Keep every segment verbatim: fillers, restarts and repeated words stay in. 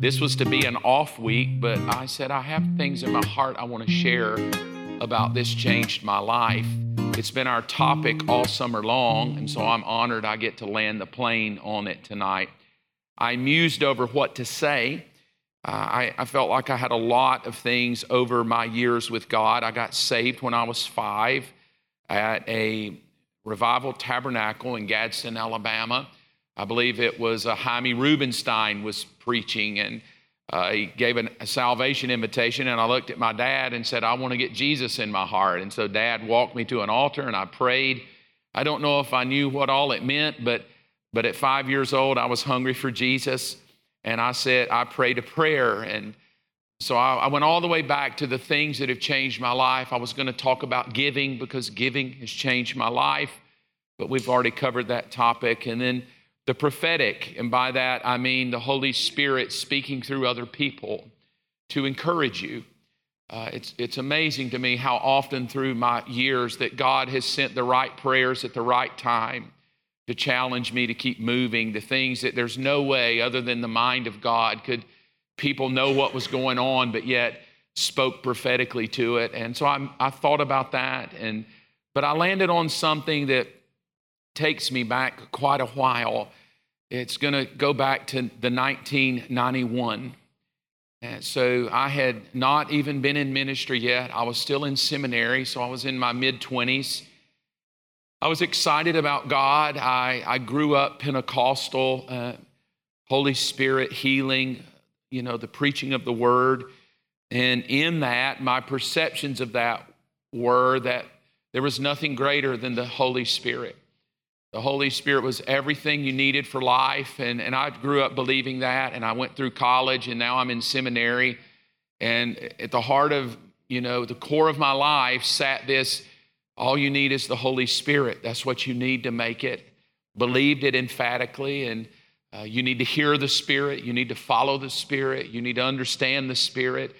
This was to be an off week, but I said, I have things in my heart I want to share about this changed my life. It's been our topic all summer long, and so I'm honored I get to land the plane on it tonight. I mused over what to say. Uh, I, I felt like I had a lot of things over my years with God. I got saved when I was five at a revival tabernacle in Gadsden, Alabama. I believe it was uh, Jaime Rubenstein was preaching, and uh, he gave an, a salvation invitation, and I looked at my dad and said, I want to get Jesus in my heart. And so Dad walked me to an altar, and I prayed. I don't know if I knew what all it meant, but, but at five years old, I was hungry for Jesus, and I said, I prayed a prayer. And so I, I went all the way back to the things that have changed my life. I was going to talk about giving because giving has changed my life, but we've already covered that topic. And then the prophetic, and by that I mean the Holy Spirit speaking through other people to encourage you. Uh, it's, it's amazing to me how often through my years that God has sent the right prayers at the right time to challenge me to keep moving, the things that there's no way other than the mind of God could people know what was going on, but yet spoke prophetically to it. And so I, I thought about that, and but I landed on something that takes me back quite a while. It's going to go back to the nineteen ninety-one. And so I had not even been in ministry yet. I was still in seminary, so I was in my mid-twenties. I was excited about God. I, I grew up Pentecostal, uh, Holy Spirit healing, you know, the preaching of the Word. And in that, my perceptions of that were that there was nothing greater than the Holy Spirit. The Holy Spirit was everything you needed for life, and, and I grew up believing that, and I went through college, and now I'm in seminary, and at the heart of, you know, the core of my life sat this, all you need is the Holy Spirit. That's what you need to make it. Believed it emphatically, and uh, you need to hear the Spirit. You need to follow the Spirit. You need to understand the Spirit.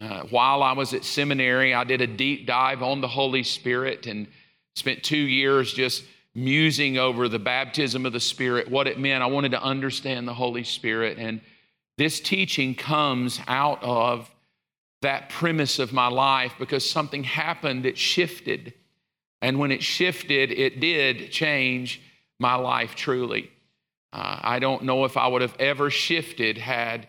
Uh, while I was at seminary, I did a deep dive on the Holy Spirit and spent two years just musing over the baptism of the Spirit, what it meant. I wanted to understand the Holy Spirit. And this teaching comes out of that premise of my life because something happened that shifted. And when it shifted, it did change my life truly. Uh, I don't know if I would have ever shifted had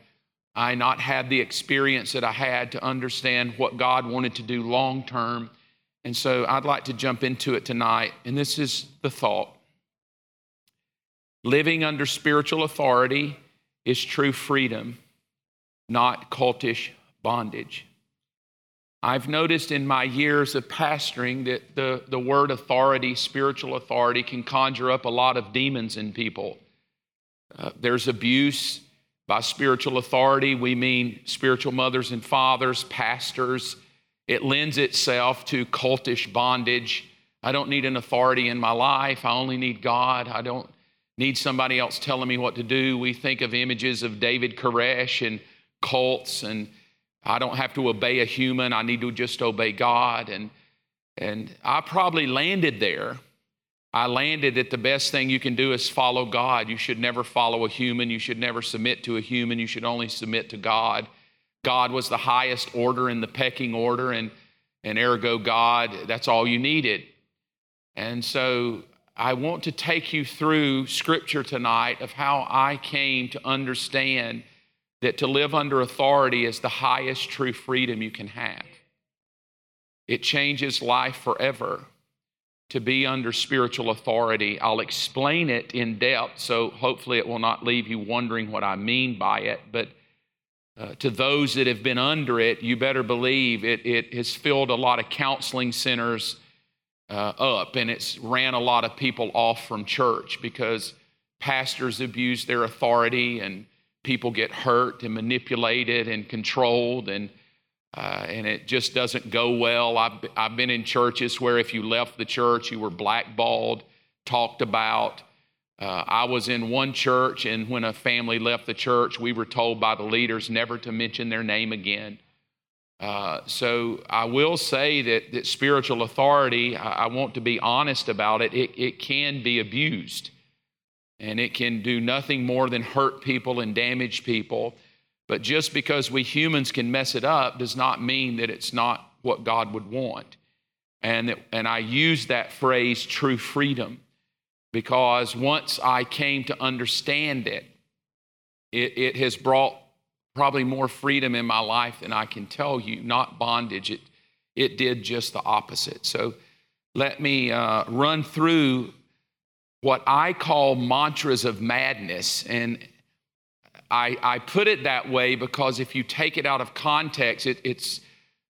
I not had the experience that I had to understand what God wanted to do long term. And so I'd like to jump into it tonight. And this is the thought. Living under spiritual authority is true freedom, not cultish bondage. I've noticed in my years of pastoring that the, the word authority, spiritual authority, can conjure up a lot of demons in people. Uh, there's abuse. By spiritual authority, we mean spiritual mothers and fathers, pastors. It lends itself to cultish bondage. I don't need an authority in my life. I only need God. I don't need somebody else telling me what to do. We think of images of David Koresh and cults, and I don't have to obey a human. I need to just obey God. And, and I probably landed there. I landed that the best thing you can do is follow God. You should never follow a human. You should never submit to a human. You should only submit to God. God was the highest order in the pecking order, and, and ergo God, that's all you needed. And so I want to take you through Scripture tonight of how I came to understand that to live under authority is the highest true freedom you can have. It changes life forever to be under spiritual authority. I'll explain it in depth, so hopefully it will not leave you wondering what I mean by it, but Uh, to those that have been under it, you better believe it, it has filled a lot of counseling centers uh, up, and it's ran a lot of people off from church because pastors abuse their authority and people get hurt and manipulated and controlled, and uh, and it just doesn't go well. I've, I've been in churches where if you left the church, you were blackballed, talked about. Uh, I was in one church, and when a family left the church, we were told by the leaders never to mention their name again. Uh, so I will say that, that spiritual authority, I, I want to be honest about it, it, it can be abused, and it can do nothing more than hurt people and damage people. But just because we humans can mess it up does not mean that it's not what God would want. And, it, and I use that phrase, true freedom, because once I came to understand it, it, it has brought probably more freedom in my life than I can tell you, not bondage. It, it did just the opposite. So let me uh, run through what I call mantras of madness. And I, I put it that way because if you take it out of context, it, it's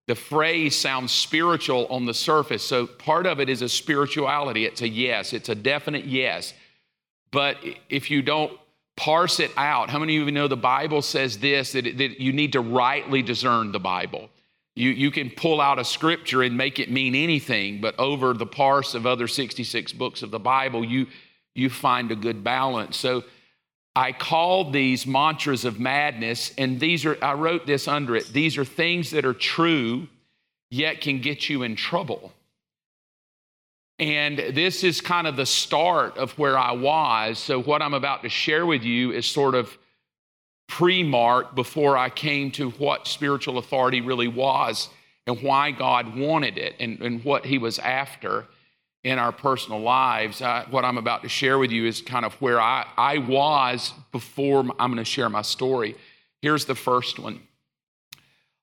the phrase sounds spiritual on the surface. So part of it is a spirituality. It's a yes. It's a definite yes. But if you don't parse it out, how many of you know the Bible says this, that, it, that you need to rightly discern the Bible? You, you can pull out a scripture and make it mean anything, but over the parse of other sixty-six books of the Bible, you, you find a good balance. So I called these mantras of madness, and these are, I wrote this under it, these are things that are true, yet can get you in trouble. And this is kind of the start of where I was. So what I'm about to share with you is sort of pre-mark before I came to what spiritual authority really was and why God wanted it and, and what he was after in our personal lives. I, what I'm about to share with you is kind of where I, I was before I'm going to share my story. Here's the first one.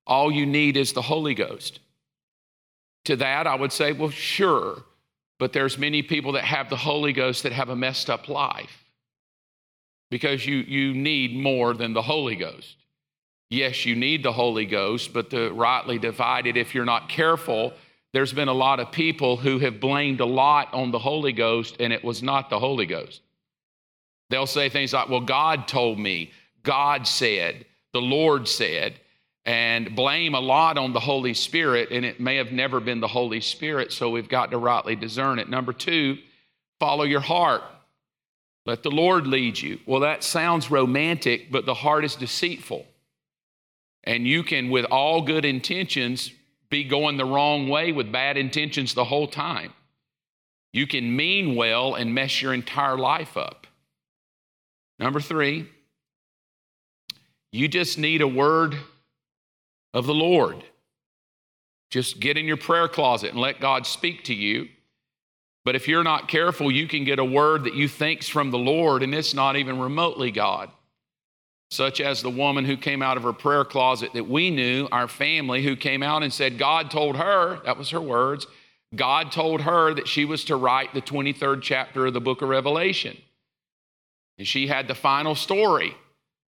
All you need is the Holy Ghost. To that, I would say, well, sure, but there's many people that have the Holy Ghost that have a messed up life because you, you need more than the Holy Ghost. Yes, you need the Holy Ghost, but the rightly divided, if you're not careful, there's been a lot of people who have blamed a lot on the Holy Ghost, and it was not the Holy Ghost. They'll say things like, well, God told me, God said, the Lord said, and blame a lot on the Holy Spirit, and it may have never been the Holy Spirit, so we've got to rightly discern it. Number two, follow your heart. Let the Lord lead you. Well, that sounds romantic, but the heart is deceitful. And you can, with all good intentions, be going the wrong way with bad intentions the whole time. You can mean well and mess your entire life up. Number three, you just need a word of the Lord. Just get in your prayer closet and let God speak to you. But if you're not careful, you can get a word that you think's from the Lord and it's not even remotely God. Such as the woman who came out of her prayer closet that we knew, our family, who came out and said, God told her, that was her words, God told her that she was to write the twenty-third chapter of the book of Revelation. And she had the final story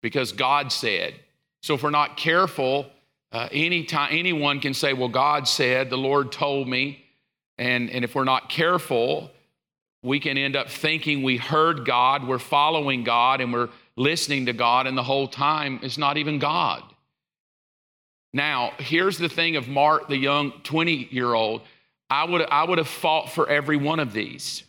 because God said. So if we're not careful, uh, any time, anyone can say, well, God said, the Lord told me. And, and if we're not careful, we can end up thinking we heard God, we're following God, and we're listening to God, and the whole time it's not even God. Now, here's the thing of Mark, the young twenty-year-old. I would, I would have fought for every one of these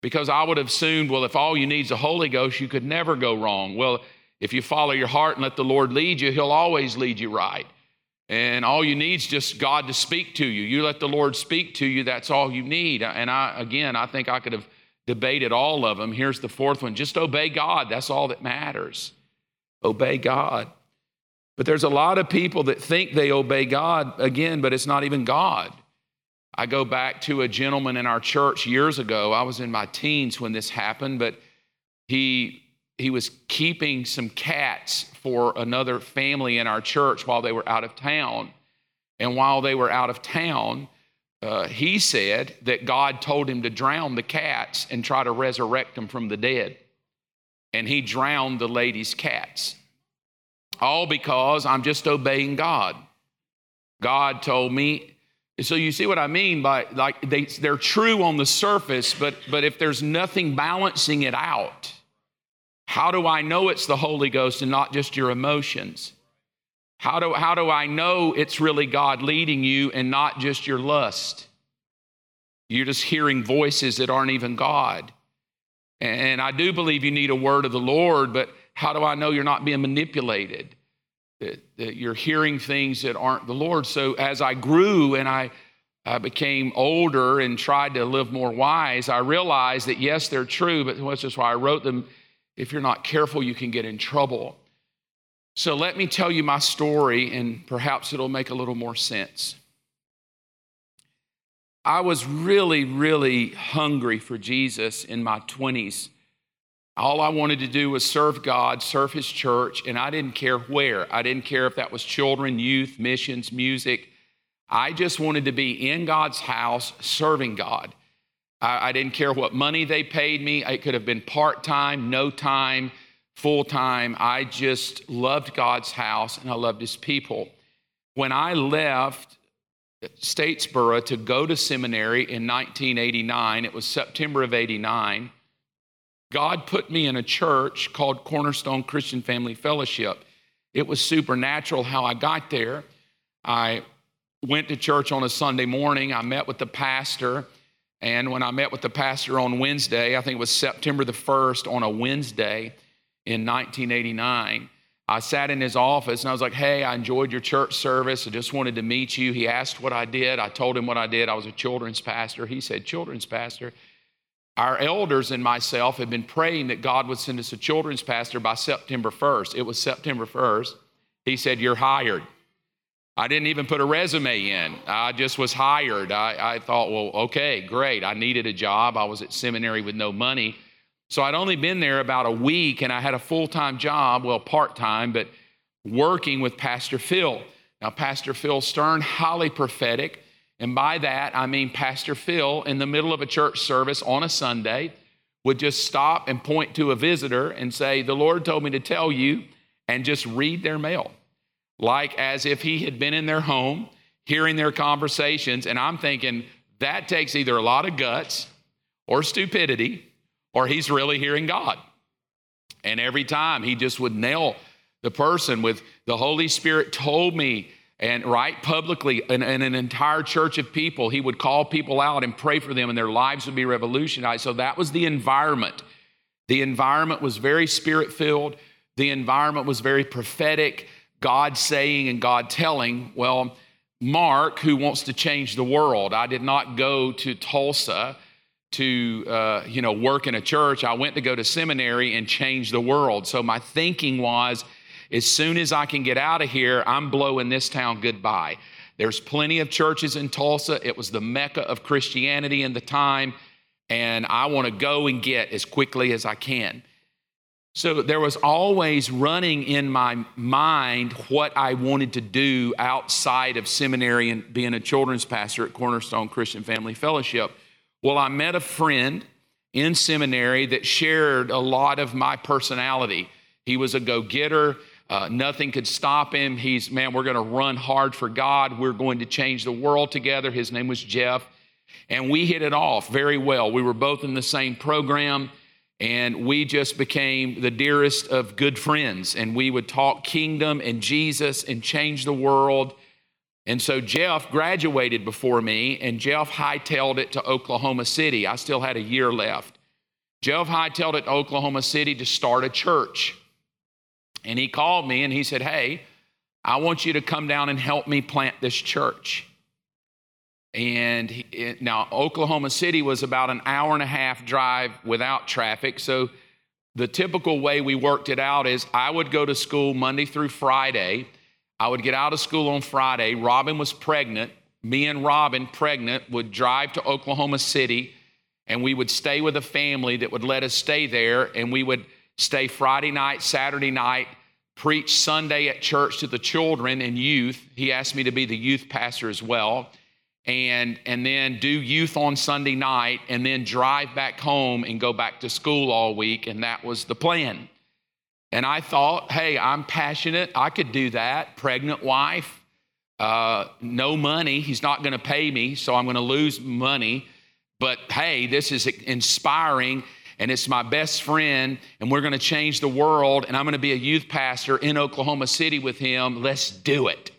because I would have assumed, well, if all you need is the Holy Ghost, you could never go wrong. Well, if you follow your heart and let the Lord lead you, he'll always lead you right. And all you need is just God to speak to you. You let the Lord speak to you, that's all you need. And I, again, I think I could have debated all of them. Here's the fourth one. Just obey God. That's all that matters. Obey God. But there's a lot of people that think they obey God, again, but it's not even God. I go back to a gentleman in our church years ago. I was in my teens when this happened, but he, he was keeping some cats for another family in our church while they were out of town. And while they were out of town, Uh, he said that God told him to drown the cats and try to resurrect them from the dead. And he drowned the lady's cats. All because I'm just obeying God. God told me. So you see what I mean by, like, they, they're true on the surface, but, but if there's nothing balancing it out, how do I know it's the Holy Ghost and not just your emotions? How do, how do I know it's really God leading you and not just your lust? You're just hearing voices that aren't even God. And I do believe you need a word of the Lord, but how do I know you're not being manipulated? That, that you're hearing things that aren't the Lord. So as I grew and I, I became older and tried to live more wise, I realized that, yes, they're true, but that's just why I wrote them. If you're not careful, you can get in trouble. So let me tell you my story, and perhaps it'll make a little more sense. I was really, really hungry for Jesus in my twenties. All I wanted to do was serve God, serve His church, and I didn't care where. I didn't care if that was children, youth, missions, music. I just wanted to be in God's house serving God. I, I didn't care what money they paid me. It could have been part-time, no time, full-time. I just loved God's house, and I loved His people. When I left Statesboro to go to seminary in nineteen eighty-nine. It was September of eighty-nine. God put me in a church called Cornerstone Christian Family Fellowship. It was supernatural how I got there. I went to church on a Sunday morning. I met with the pastor. And when I met with the pastor on Wednesday, I think it was September the first on a Wednesday in nineteen eighty-nine, I sat in his office and I was like, hey, I enjoyed your church service. I just wanted to meet you. He asked what I did. I told him what I did. I was a children's pastor. He said, children's pastor? Our elders and myself had been praying that God would send us a children's pastor by September first. It was September first. He said, you're hired. I didn't even put a resume in. I just was hired. I, I thought, well, okay, great. I needed a job. I was at seminary with no money. So I'd only been there about a week, and I had a full-time job, well, part-time, but working with Pastor Phil. Now, Pastor Phil Stern, highly prophetic, and by that, I mean Pastor Phil, in the middle of a church service on a Sunday, would just stop and point to a visitor and say, the Lord told me to tell you, and just read their mail, like as if he had been in their home, hearing their conversations, and I'm thinking, that takes either a lot of guts or stupidity, or he's really hearing God. And every time he just would nail the person with, the Holy Spirit told me, and right publicly in, in an entire church of people, he would call people out and pray for them, and their lives would be revolutionized. So that was the environment. The environment was very spirit-filled. The environment was very prophetic, God saying and God telling. Well, Mark, who wants to change the world, I did not go to Tulsa to, uh, you know, work in a church. I went to go to seminary and change the world. So my thinking was, as soon as I can get out of here, I'm blowing this town goodbye. There's plenty of churches in Tulsa. It was the Mecca of Christianity in the time, and I want to go and get as quickly as I can. So there was always running in my mind what I wanted to do outside of seminary and being a children's pastor at Cornerstone Christian Family Fellowship. Well, I met a friend in seminary that shared a lot of my personality. He was a go-getter. Uh, nothing could stop him. He's, man, we're going to run hard for God. We're going to change the world together. His name was Jeff. And we hit it off very well. We were both in the same program, and we just became the dearest of good friends. And we would talk kingdom and Jesus and change the world. And so Jeff graduated before me, and Jeff hightailed it to Oklahoma City. I still had a year left. Jeff hightailed it to Oklahoma City to start a church. And he called me and he said, hey, I want you to come down and help me plant this church. And he, it, now Oklahoma City was about an hour and a half drive without traffic. So the typical way we worked it out is I would go to school Monday through Friday. I would get out of school on Friday. Robin was pregnant. Me and Robin, pregnant, would drive to Oklahoma City, and we would stay with a family that would let us stay there, and we would stay Friday night, Saturday night, preach Sunday at church to the children and youth. He asked me to be the youth pastor as well, and, and then do youth on Sunday night, and then drive back home and go back to school all week, and that was the plan. And I thought, hey, I'm passionate. I could do that. Pregnant wife, uh, no money. He's not going to pay me, so I'm going to lose money. But hey, this is inspiring, and it's my best friend, and we're going to change the world, and I'm going to be a youth pastor in Oklahoma City with him. Let's do it.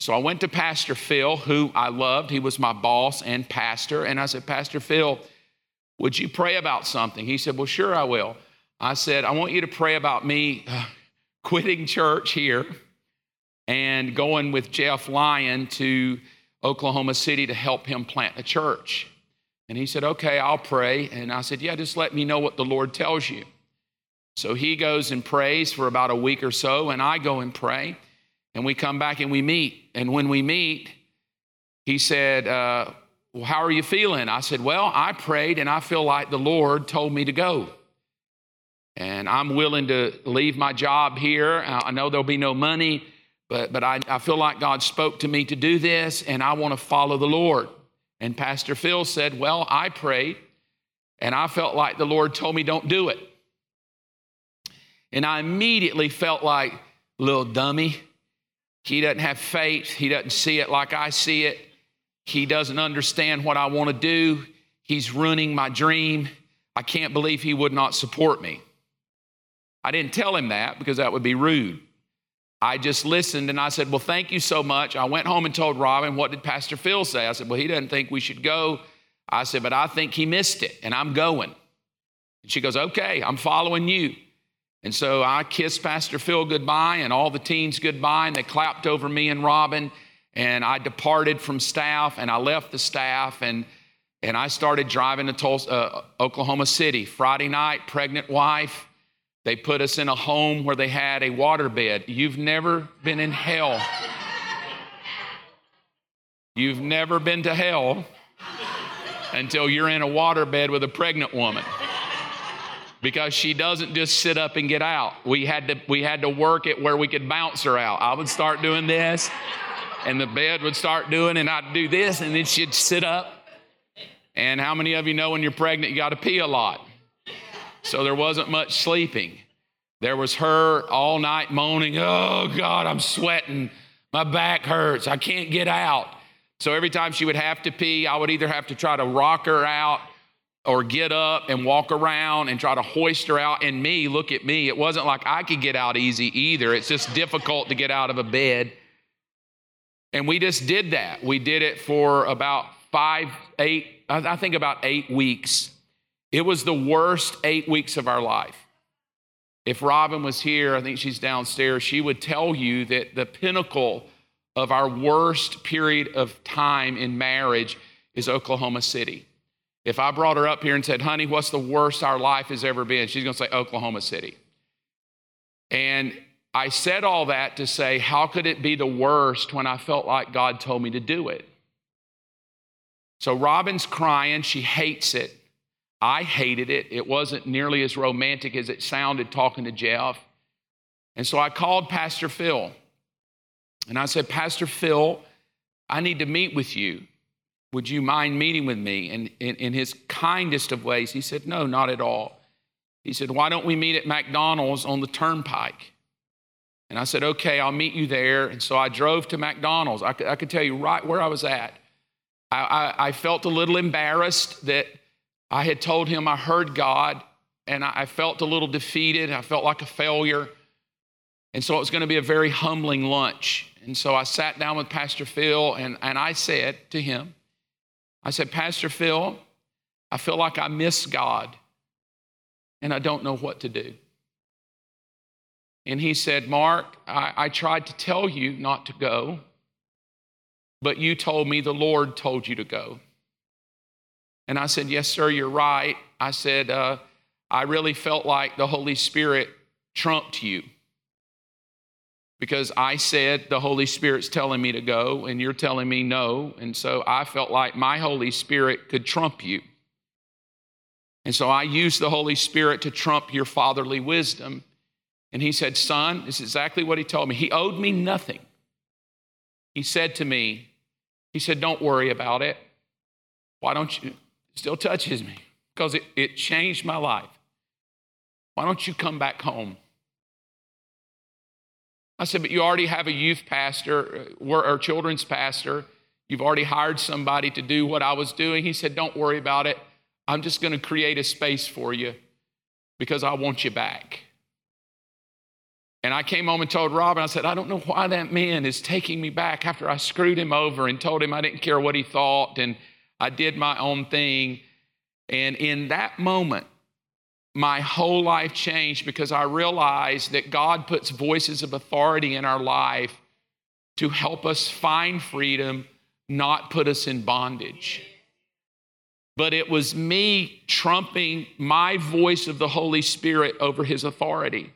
So I went to Pastor Phil, who I loved. He was my boss and pastor. And I said, Pastor Phil, would you pray about something? He said, well, sure, I will. I said, I want you to pray about me quitting church here and going with Jeff Lyon to Oklahoma City to help him plant a church. And he said, okay, I'll pray. And I said, yeah, just let me know what the Lord tells you. So he goes and prays for about a week or so, and I go and pray, and we come back and we meet. And when we meet, he said, uh, well, how are you feeling? I said, well, I prayed, and I feel like the Lord told me to go. And I'm willing to leave my job here. I know there'll be no money, but, but I, I feel like God spoke to me to do this, and I want to follow the Lord. And Pastor Phil said, well, I prayed, and I felt like the Lord told me don't do it. And I immediately felt like, little dummy, he doesn't have faith. He doesn't see it like I see it. He doesn't understand what I want to do. He's ruining my dream. I can't believe he would not support me. I didn't tell him that because that would be rude. I just listened, and I said, well, thank you so much. I went home and told Robin, what did Pastor Phil say? I said, well, he doesn't think we should go. I said, but I think he missed it, and I'm going. And she goes, okay, I'm following you. And so I kissed Pastor Phil goodbye and all the teens goodbye, and they clapped over me and Robin, and I departed from staff, and I left the staff, and and I started driving to Tulsa, uh, Oklahoma City. Friday night, pregnant wife. They put us in a home where they had a waterbed. You've never been in hell. You've never been to hell until you're in a waterbed with a pregnant woman, because she doesn't just sit up and get out. We had to, we had to work it where we could bounce her out. I would start doing this, and the bed would start doing, and I'd do this, and then she'd sit up. And how many of you know when you're pregnant, you got to pee a lot? So there wasn't much sleeping. There was her all night moaning, oh God, I'm sweating. My back hurts. I can't get out. So every time she would have to pee, I would either have to try to rock her out or get up and walk around and try to hoist her out. And me, look at me. It wasn't like I could get out easy either. It's just difficult to get out of a bed. And we just did that. We did it for about five, eight, I think about eight weeks. It was the worst eight weeks of our life. If Robin was here, I think she's downstairs, she would tell you that the pinnacle of our worst period of time in marriage is Oklahoma City. If I brought her up here and said, honey, what's the worst our life has ever been? She's going to say Oklahoma City. And I said all that to say, how could it be the worst when I felt like God told me to do it? So Robin's crying. She hates it. I hated it. It wasn't nearly as romantic as it sounded talking to Jeff. And so I called Pastor Phil. And I said, Pastor Phil, I need to meet with you. Would you mind meeting with me? And in, in his kindest of ways, he said, no, not at all. He said, why don't we meet at McDonald's on the turnpike? And I said, okay, I'll meet you there. And so I drove to McDonald's. I could, I could tell you right where I was at. I, I, I felt a little embarrassed that I had told him I heard God, and I felt a little defeated. I felt like a failure. And so it was going to be a very humbling lunch. And so I sat down with Pastor Phil, and, and I said to him, I said, Pastor Phil, I feel like I miss God, and I don't know what to do. And he said, Mark, I, I tried to tell you not to go, but you told me the Lord told you to go. And I said, yes, sir, you're right. I said, uh, I really felt like the Holy Spirit trumped you, because I said the Holy Spirit's telling me to go, and you're telling me no. And so I felt like my Holy Spirit could trump you. And so I used the Holy Spirit to trump your fatherly wisdom. And he said, son, this is exactly what he told me. He owed me nothing. He said to me, he said, don't worry about it. Why don't you? Still touches me because it, it changed my life. Why don't you come back home? I said, but you already have a youth pastor or children's pastor. You've already hired somebody to do what I was doing. He said, don't worry about it. I'm just going to create a space for you because I want you back. And I came home and told Robin, I said, I don't know why that man is taking me back after I screwed him over and told him I didn't care what he thought, and I did my own thing. And in that moment, my whole life changed, because I realized that God puts voices of authority in our life to help us find freedom, not put us in bondage. but it was me trumping my voice of the Holy Spirit over his authority.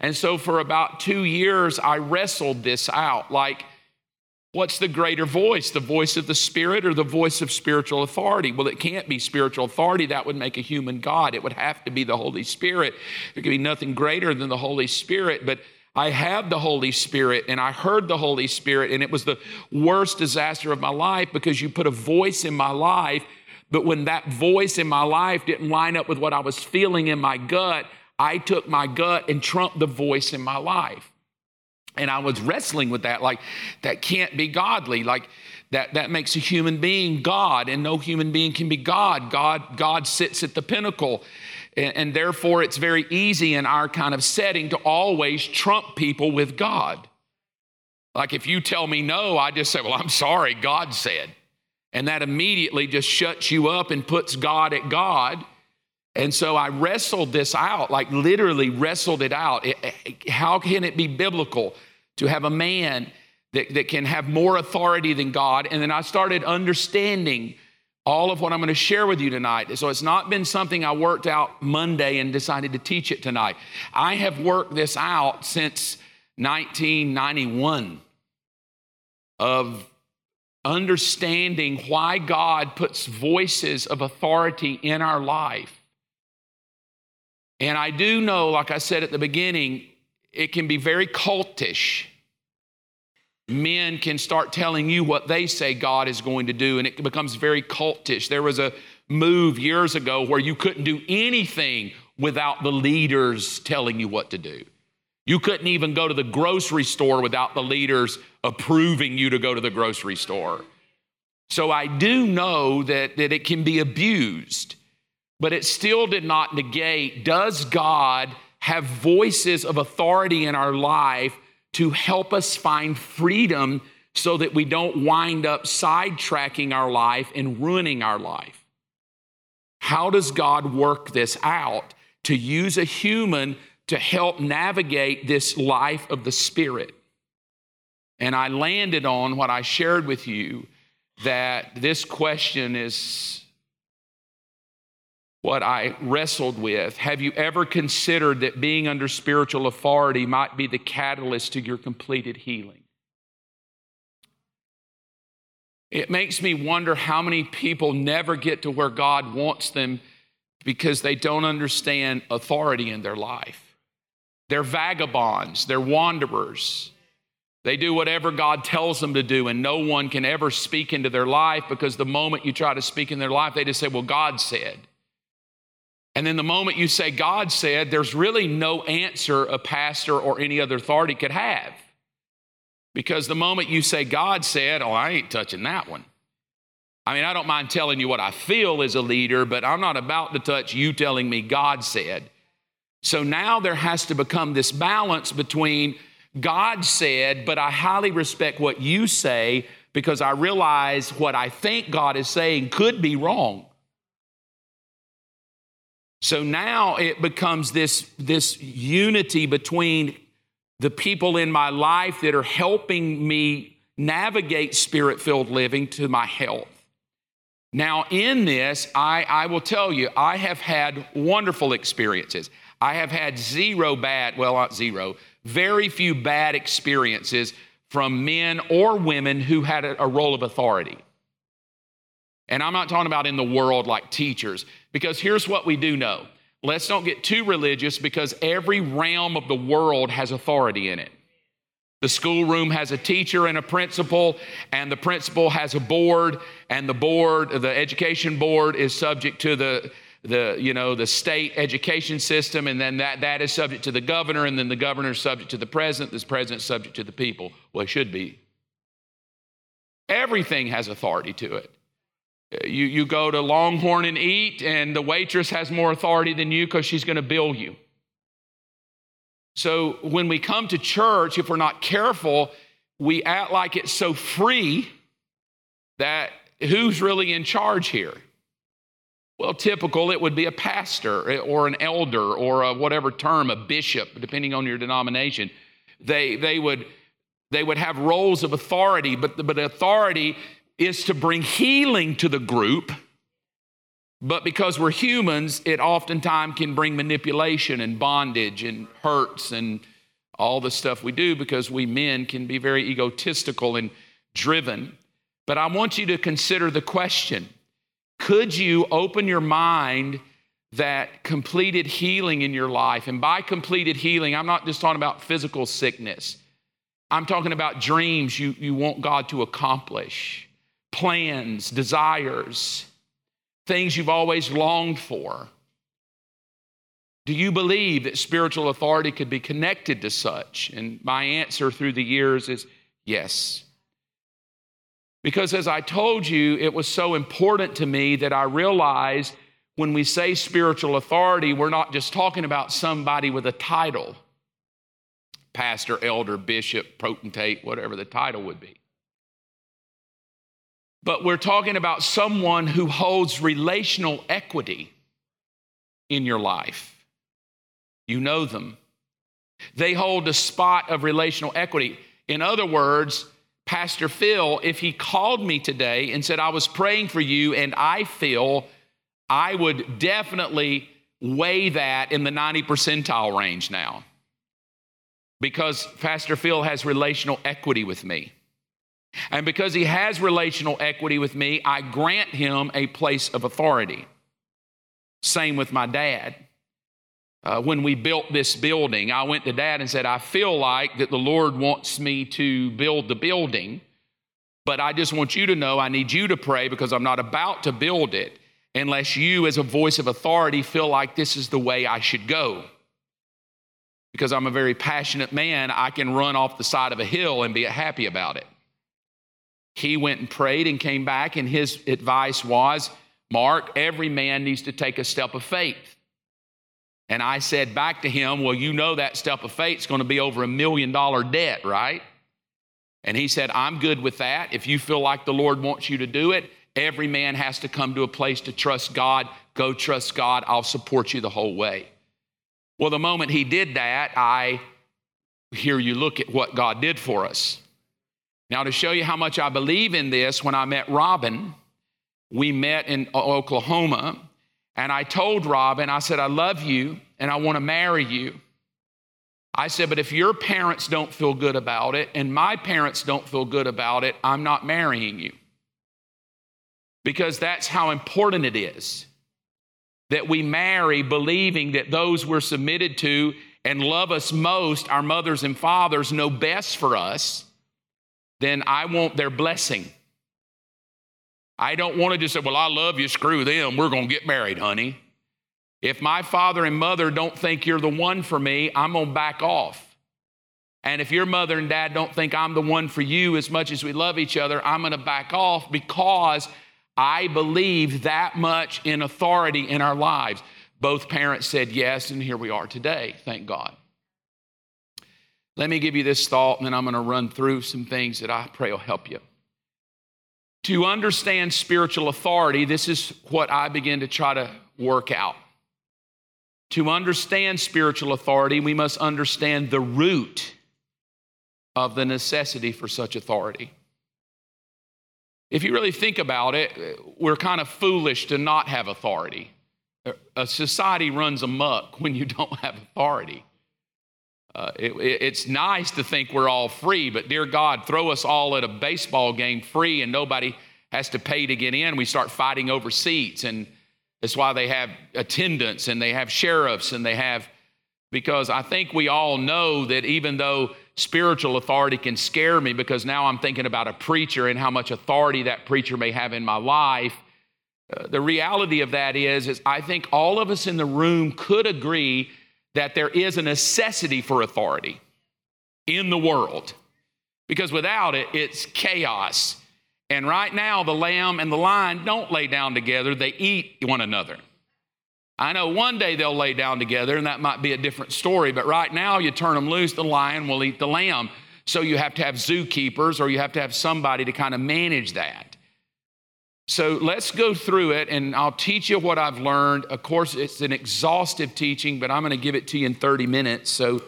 And so for about two years, I wrestled this out. Like, what's the greater voice, the voice of the Spirit or the voice of spiritual authority? Well, it can't be spiritual authority. That would make a human God. It would have to be the Holy Spirit. There could be nothing greater than the Holy Spirit, but I had the Holy Spirit and I heard the Holy Spirit, and it was the worst disaster of my life because you put a voice in my life, but when that voice in my life didn't line up with what I was feeling in my gut, I took my gut and trumped the voice in my life. And I was wrestling with that, like, that can't be godly. Like, that, that makes a human being God, and no human being can be God. God, God sits at the pinnacle. And, and therefore, it's very easy in our kind of setting to always trump people with God. Like, if you tell me no, I just say, well, I'm sorry, God said. And that immediately just shuts you up and puts God at God. And so I wrestled this out, like literally wrestled it out. It, it, how can it be biblical to have a man that, that can have more authority than God? And then I started understanding all of what I'm going to share with you tonight. So it's not been something I worked out Monday and decided to teach it tonight. I have worked this out since nineteen ninety-one of understanding why God puts voices of authority in our life. And I do know, like I said at the beginning, it can be very cultish. Men can start telling you what they say God is going to do, and it becomes very cultish. There was a move years ago where you couldn't do anything without the leaders telling you what to do. You couldn't even go to the grocery store without the leaders approving you to go to the grocery store. So I do know that, that it can be abused. But it still did not negate, does God have voices of authority in our life to help us find freedom so that we don't wind up sidetracking our life and ruining our life? How does God work this out to use a human to help navigate this life of the Spirit? And I landed on what I shared with you, that this question is what I wrestled with. Have you ever considered that being under spiritual authority might be the catalyst to your completed healing? It makes me wonder how many people never get to where God wants them because they don't understand authority in their life. They're vagabonds, they're wanderers. They do whatever God tells them to do, and no one can ever speak into their life, because the moment you try to speak in their life, they just say, well, God said. And then the moment you say God said, there's really no answer a pastor or any other authority could have. Because the moment you say God said, oh, I ain't touching that one. I mean, I don't mind telling you what I feel as a leader, but I'm not about to touch you telling me God said. So now there has to become this balance between God said, but I highly respect what you say, because I realize what I think God is saying could be wrong. So now it becomes this, this unity between the people in my life that are helping me navigate spirit-filled living to my health. Now in this, I, I will tell you, I have had wonderful experiences. I have had zero bad, well, not zero, very few bad experiences from men or women who had a, a role of authority. And I'm not talking about in the world like teachers, because here's what we do know. Let's don't get too religious, because every realm of the world has authority in it. The schoolroom has a teacher and a principal, and the principal has a board, and the board, the education board is subject to the, the you know, the state education system, and then that, that is subject to the governor, and then the governor is subject to the president, this president is subject to the people. Well, it should be. Everything has authority to it. You, you go to Longhorn and eat, and the waitress has more authority than you because she's going to bill you. So when we come to church, if we're not careful, we act like it's so free that who's really in charge here? Well, typical, it would be a pastor or an elder or a whatever term, a bishop, depending on your denomination. They, they, would, they would have roles of authority, but, but authority is to bring healing to the group, But because we're humans, it oftentimes can bring manipulation and bondage and hurts and all the stuff we do, because we men can be very egotistical and driven. But I want you to consider the question. Could you open your mind that completed healing in your life? And by completed healing, I'm not just talking about physical sickness. I'm talking about dreams you, you want God to accomplish, plans, desires, things you've always longed for. Do you believe that spiritual authority could be connected to such? And my answer through the years is yes. Because as I told you, it was so important to me that I realized when we say spiritual authority, we're not just talking about somebody with a title, pastor, elder, bishop, potentate, whatever the title would be. But we're talking about someone who holds relational equity in your life. You know them. They hold a spot of relational equity. In other words, Pastor Phil, if he called me today and said, I was praying for you and I feel, I would definitely weigh that in the ninetieth percentile range now, because Pastor Phil has relational equity with me. And because he has relational equity with me, I grant him a place of authority. Same with my dad. Uh, when we built this building, I went to Dad and said, I feel like that the Lord wants me to build the building, but I just want you to know I need you to pray, because I'm not about to build it unless you as a voice of authority feel like this is the way I should go. Because I'm a very passionate man, I can run off the side of a hill and be happy about it. He went and prayed and came back, and his advice was, Mark, every man needs to take a step of faith. And I said back to him, well, you know that step of faith is going to be over a million dollar debt, right? And he said, I'm good with that. If you feel like the Lord wants you to do it, every man has to come to a place to trust God. Go trust God. I'll support you the whole way. Well, the moment he did that, I hear you look at what God did for us. Now, to show you how much I believe in this, when I met Robin, we met in Oklahoma, and I told Robin, I said, I love you, and I want to marry you. I said, but if your parents don't feel good about it, and my parents don't feel good about it, I'm not marrying you. Because that's how important it is that we marry believing that those we're submitted to and love us most, our mothers and fathers, know best for us. Then I want their blessing. I don't want to just say, well, I love you, screw them, we're going to get married, honey. If my father and mother don't think you're the one for me, I'm going to back off. And if your mother and dad don't think I'm the one for you as much as we love each other, I'm going to back off, because I believe that much in authority in our lives. Both parents said yes, and here we are today, thank God. Let me give you this thought, and then I'm going to run through some things that I pray will help you. To understand spiritual authority, this is what I begin to try to work out. To understand spiritual authority, we must understand the root of the necessity for such authority. If you really think about it, we're kind of foolish to not have authority. A society runs amok when you don't have authority. Uh, it, it's nice to think we're all free, but dear God, throw us all at a baseball game free and nobody has to pay to get in. We start fighting over seats, and that's why they have attendants and they have sheriffs and they have, because I think we all know that even though spiritual authority can scare me, because now I'm thinking about a preacher and how much authority that preacher may have in my life. Uh, the reality of that is, is I think all of us in the room could agree that there is a necessity for authority in the world, because without it, it's chaos. And right now, the lamb and the lion don't lay down together. They eat one another. I know one day they'll lay down together, and that might be a different story, but right now, you turn them loose, the lion will eat the lamb. So you have to have zookeepers, or you have to have somebody to kind of manage that. So let's go through it, and I'll teach you what I've learned. Of course, it's an exhaustive teaching, but I'm going to give it to you in thirty minutes, so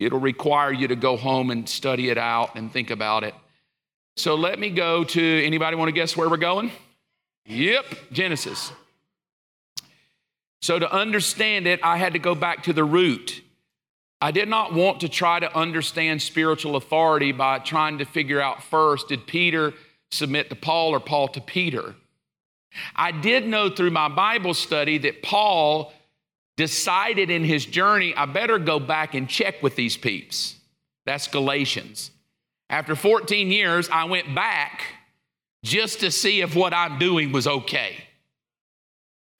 it'll require you to go home and study it out and think about it. So let me go to, anybody want to guess where we're going? Yep, Genesis. So to understand it, I had to go back to the root. I did not want to try to understand spiritual authority by trying to figure out first, did Peter submit to Paul or Paul to Peter? I did know through my Bible study that Paul decided in his journey, I better go back and check with these peeps. That's Galatians. After fourteen years, I went back just to see if what I'm doing was okay.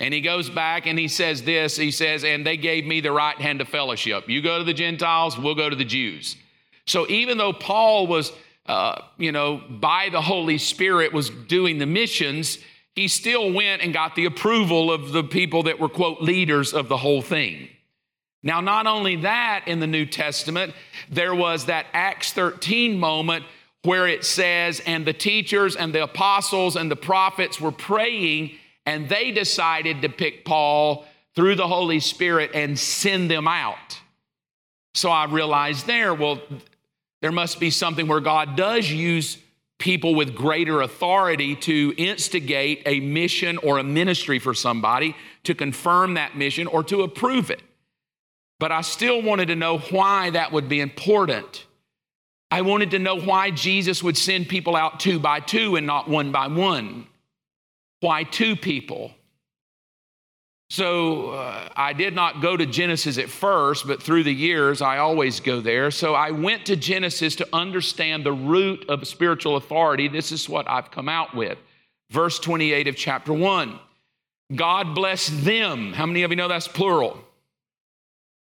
And he goes back and he says this, he says, and they gave me the right hand of fellowship. You go to the Gentiles, we'll go to the Jews. So even though Paul was, uh, you know, by the Holy Spirit was doing the missions, he still went and got the approval of the people that were, quote, leaders of the whole thing. Now, not only that, in the New Testament, there was that Acts thirteen moment where it says, and the teachers and the apostles and the prophets were praying, and they decided to pick Paul through the Holy Spirit and send them out. So I realized there, well, there must be something where God does use people with greater authority to instigate a mission or a ministry for somebody, to confirm that mission or to approve it. But I still wanted to know why that would be important. I wanted to know why Jesus would send people out two by two and not one by one. Why two people? So uh, I did not go to Genesis at first, but through the years, I always go there. So I went to Genesis to understand the root of spiritual authority. This is what I've come out with. Verse twenty-eight of chapter one, God blessed them. How many of you know that's plural?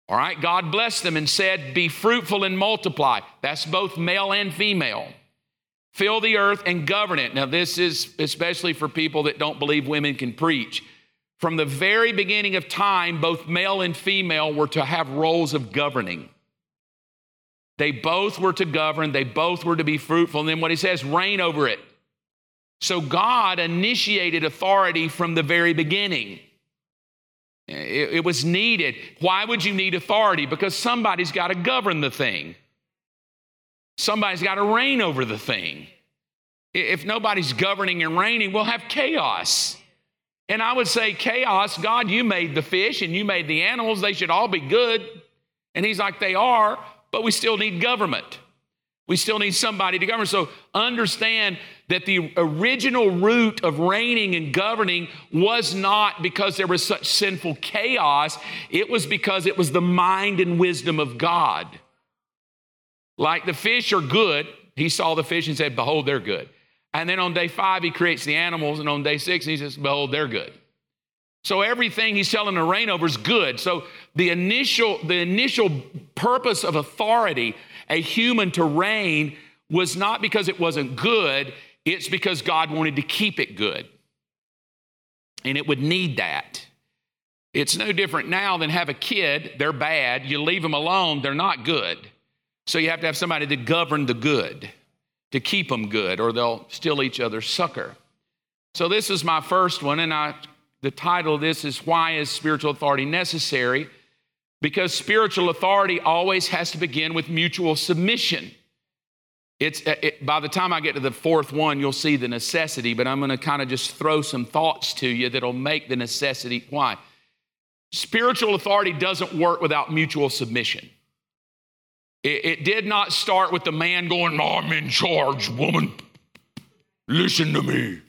All right, God blessed them and said, be fruitful and multiply. That's both male and female. Fill the earth and govern it. Now, this is especially for people that don't believe women can preach. From the very beginning of time, both male and female were to have roles of governing. They both were to govern. They both were to be fruitful. And then what he says, reign over it. So God initiated authority from the very beginning. It, it was needed. Why would you need authority? Because somebody's got to govern the thing. Somebody's got to reign over the thing. If nobody's governing and reigning, we'll have chaos. And I would say, chaos, God, you made the fish and you made the animals. They should all be good. And he's like, they are, but we still need government. We still need somebody to govern. So understand that the original root of reigning and governing was not because there was such sinful chaos. It was because it was the mind and wisdom of God. Like the fish are good. He saw the fish and said, behold, they're good. And then on day five, he creates the animals. And on day six, he says, behold, they're good. So everything he's telling the reign over is good. So the initial, the initial purpose of authority, a human to reign, was not because it wasn't good. It's because God wanted to keep it good. And it would need that. It's no different now than have a kid. They're bad. You leave them alone. They're not good. So you have to have somebody to govern the good, to keep them good, or they'll steal each other's sucker. So this is my first one, and I, the title of this is, why is spiritual authority necessary? Because spiritual authority always has to begin with mutual submission. It's it, by the time I get to the fourth one, you'll see the necessity, but I'm going to kind of just throw some thoughts to you that'll make the necessity why. Spiritual authority doesn't work without mutual submission. It did not start with the man going, I'm in charge, woman. Listen to me.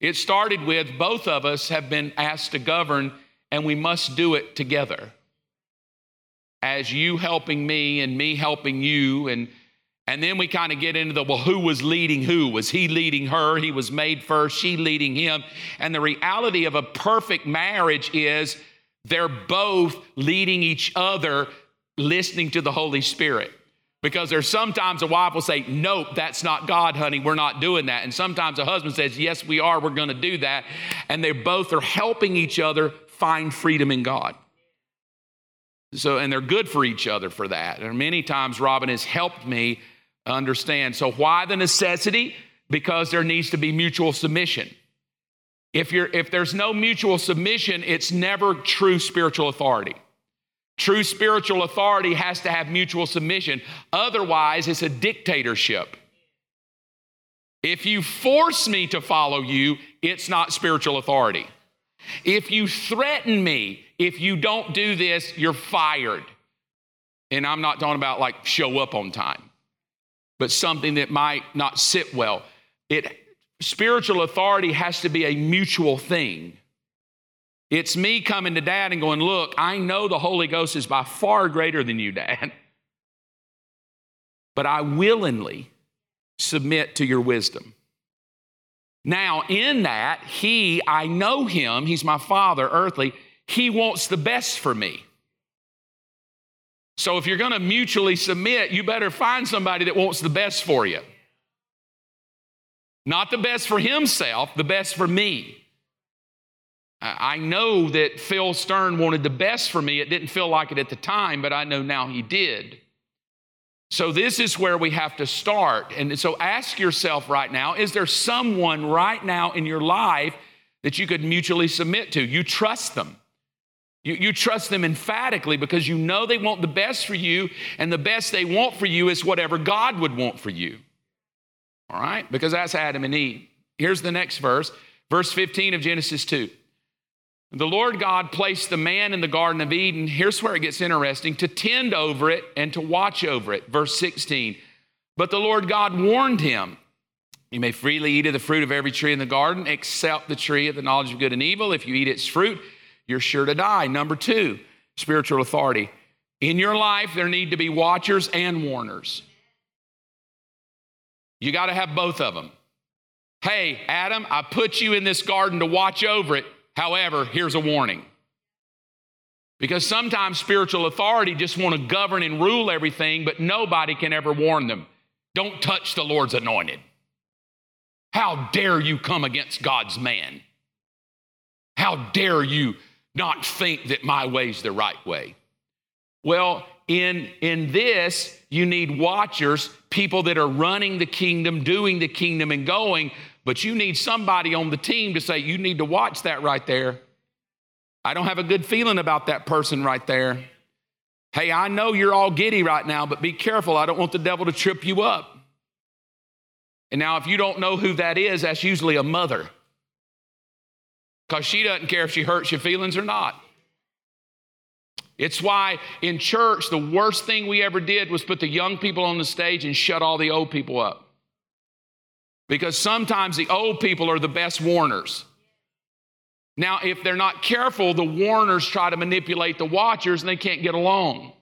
It started with, both of us have been asked to govern, and we must do it together. As you helping me and me helping you. And, and then we kind of get into the, well, who was leading who? Was he leading her? He was made first, she leading him. And the reality of a perfect marriage is they're both leading each other, listening to the Holy Spirit. Because there's sometimes a wife will say, nope, that's not God, honey. We're not doing that. And sometimes a husband says, yes, we are. We're going to do that. And they both are helping each other find freedom in God. So, and they're good for each other for that. And many times Robin has helped me understand. So why the necessity? Because there needs to be mutual submission. If you're, if there's no mutual submission, it's never true spiritual authority. True spiritual authority has to have mutual submission. Otherwise, it's a dictatorship. If you force me to follow you, it's not spiritual authority. If you threaten me, if you don't do this, you're fired. And I'm not talking about like show up on time, but something that might not sit well. It spiritual authority has to be a mutual thing. It's me coming to Dad and going, look, I know the Holy Ghost is by far greater than you, Dad, but I willingly submit to your wisdom. Now, in that, he, I know him, he's my father, earthly, he wants the best for me. So if you're going to mutually submit, you better find somebody that wants the best for you. Not the best for himself, the best for me. I know that Phil Stern wanted the best for me. It didn't feel like it at the time, but I know now he did. So this is where we have to start. And so ask yourself right now, is there someone right now in your life that you could mutually submit to? You trust them. You, you trust them emphatically because you know they want the best for you, and the best they want for you is whatever God would want for you. All right? Because that's Adam and Eve. Here's the next verse, verse fifteen of Genesis two. The Lord God placed the man in the Garden of Eden, here's where it gets interesting, to tend over it and to watch over it. Verse sixteen, but the Lord God warned him, you may freely eat of the fruit of every tree in the garden, except the tree of the knowledge of good and evil. If you eat its fruit, you're sure to die. Number two, spiritual authority. In your life, there need to be watchers and warners. You got to have both of them. Hey, Adam, I put you in this garden to watch over it. However, here's a warning. Because sometimes spiritual authority just want to govern and rule everything, but nobody can ever warn them. Don't touch the Lord's anointed. How dare you come against God's man? How dare you not think that my way's the right way? Well, in, in this, you need watchers, people that are running the kingdom, doing the kingdom and going, but you need somebody on the team to say, you need to watch that right there. I don't have a good feeling about that person right there. Hey, I know you're all giddy right now, but be careful. I don't want the devil to trip you up. And now if you don't know who that is, that's usually a mother. Because she doesn't care if she hurts your feelings or not. It's why in church, the worst thing we ever did was put the young people on the stage and shut all the old people up. Because sometimes the old people are the best warners. Now, if they're not careful, the warners try to manipulate the watchers and they can't get along.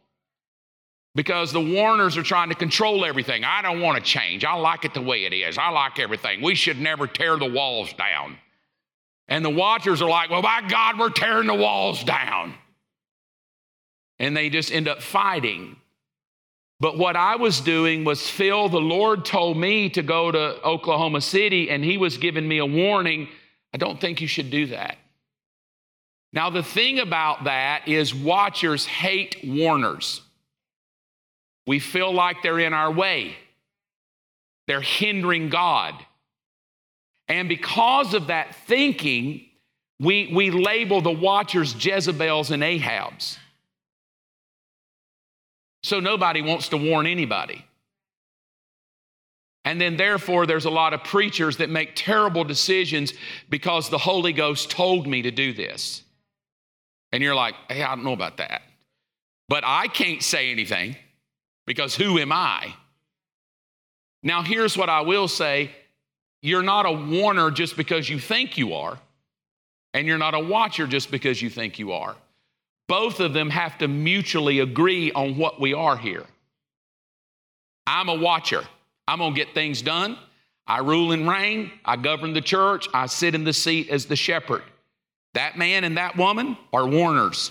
Because the warners are trying to control everything. I don't want to change. I like it the way it is. I like everything. We should never tear the walls down. And the watchers are like, well, by God, we're tearing the walls down. And they just end up fighting. But what I was doing was, Phil, the Lord told me to go to Oklahoma City, and he was giving me a warning. I don't think you should do that. Now, the thing about that is watchers hate warners. We feel like they're in our way. They're hindering God. And because of that thinking, we, we label the watchers Jezebels and Ahabs. So nobody wants to warn anybody. And then therefore, there's a lot of preachers that make terrible decisions because the Holy Ghost told me to do this. And you're like, hey, I don't know about that. But I can't say anything because who am I? Now, here's what I will say. You're not a warner just because you think you are. And you're not a watcher just because you think you are. Both of them have to mutually agree on what we are here. I'm a watcher. I'm going to get things done. I rule and reign. I govern the church. I sit in the seat as the shepherd. That man and that woman are warners.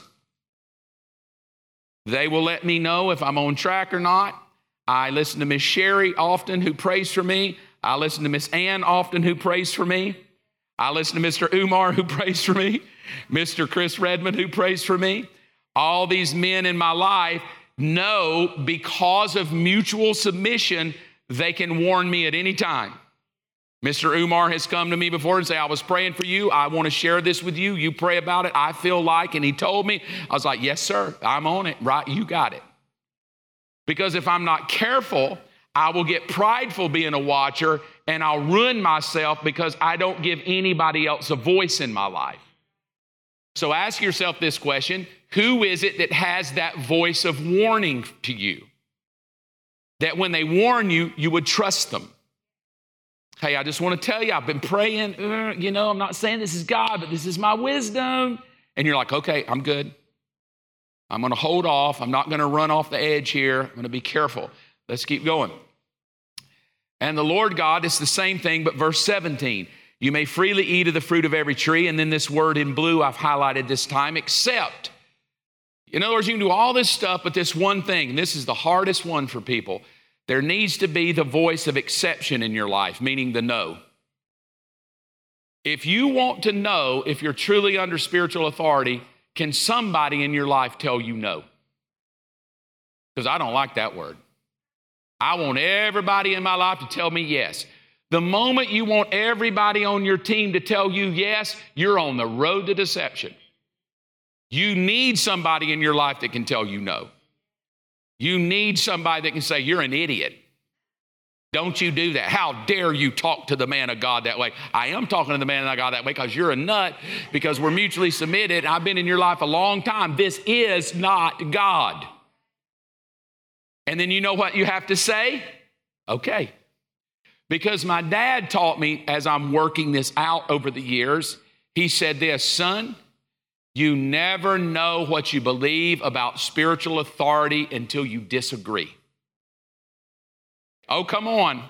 They will let me know if I'm on track or not. I listen to Miss Sherry often, who prays for me. I listen to Miss Ann often, who prays for me. I listen to Mister Umar, who prays for me, Mister Chris Redmond, who prays for me. All these men in my life know because of mutual submission, they can warn me at any time. Mister Umar has come to me before and said, I was praying for you. I want to share this with you. You pray about it. I feel like, and he told me, I was like, yes, sir, I'm on it. Right, you got it. Because if I'm not careful, I will get prideful being a watcher, and I'll ruin myself because I don't give anybody else a voice in my life. So ask yourself this question: who is it that has that voice of warning to you? That when they warn you, you would trust them. Hey, I just want to tell you, I've been praying. You know, I'm not saying this is God, but this is my wisdom. And you're like, okay, I'm good. I'm going to hold off. I'm not going to run off the edge here. I'm going to be careful. Let's keep going. And the Lord God, it's the same thing, but verse seventeen, you may freely eat of the fruit of every tree. And then this word in blue I've highlighted this time, except. In other words, you can do all this stuff, but this one thing, and this is the hardest one for people. There needs to be the voice of exception in your life, meaning the no. If you want to know if you're truly under spiritual authority, can somebody in your life tell you no? Because I don't like that word. I want everybody in my life to tell me yes. The moment you want everybody on your team to tell you yes, you're on the road to deception. You need somebody in your life that can tell you no. You need somebody that can say, you're an idiot. Don't you do that. How dare you talk to the man of God that way? I am talking to the man of God that way because you're a nut, because we're mutually submitted. I've been in your life a long time. This is not God. And then you know what you have to say? Okay. Because my dad taught me as I'm working this out over the years, he said this, son, you never know what you believe about spiritual authority until you disagree. Oh, come on.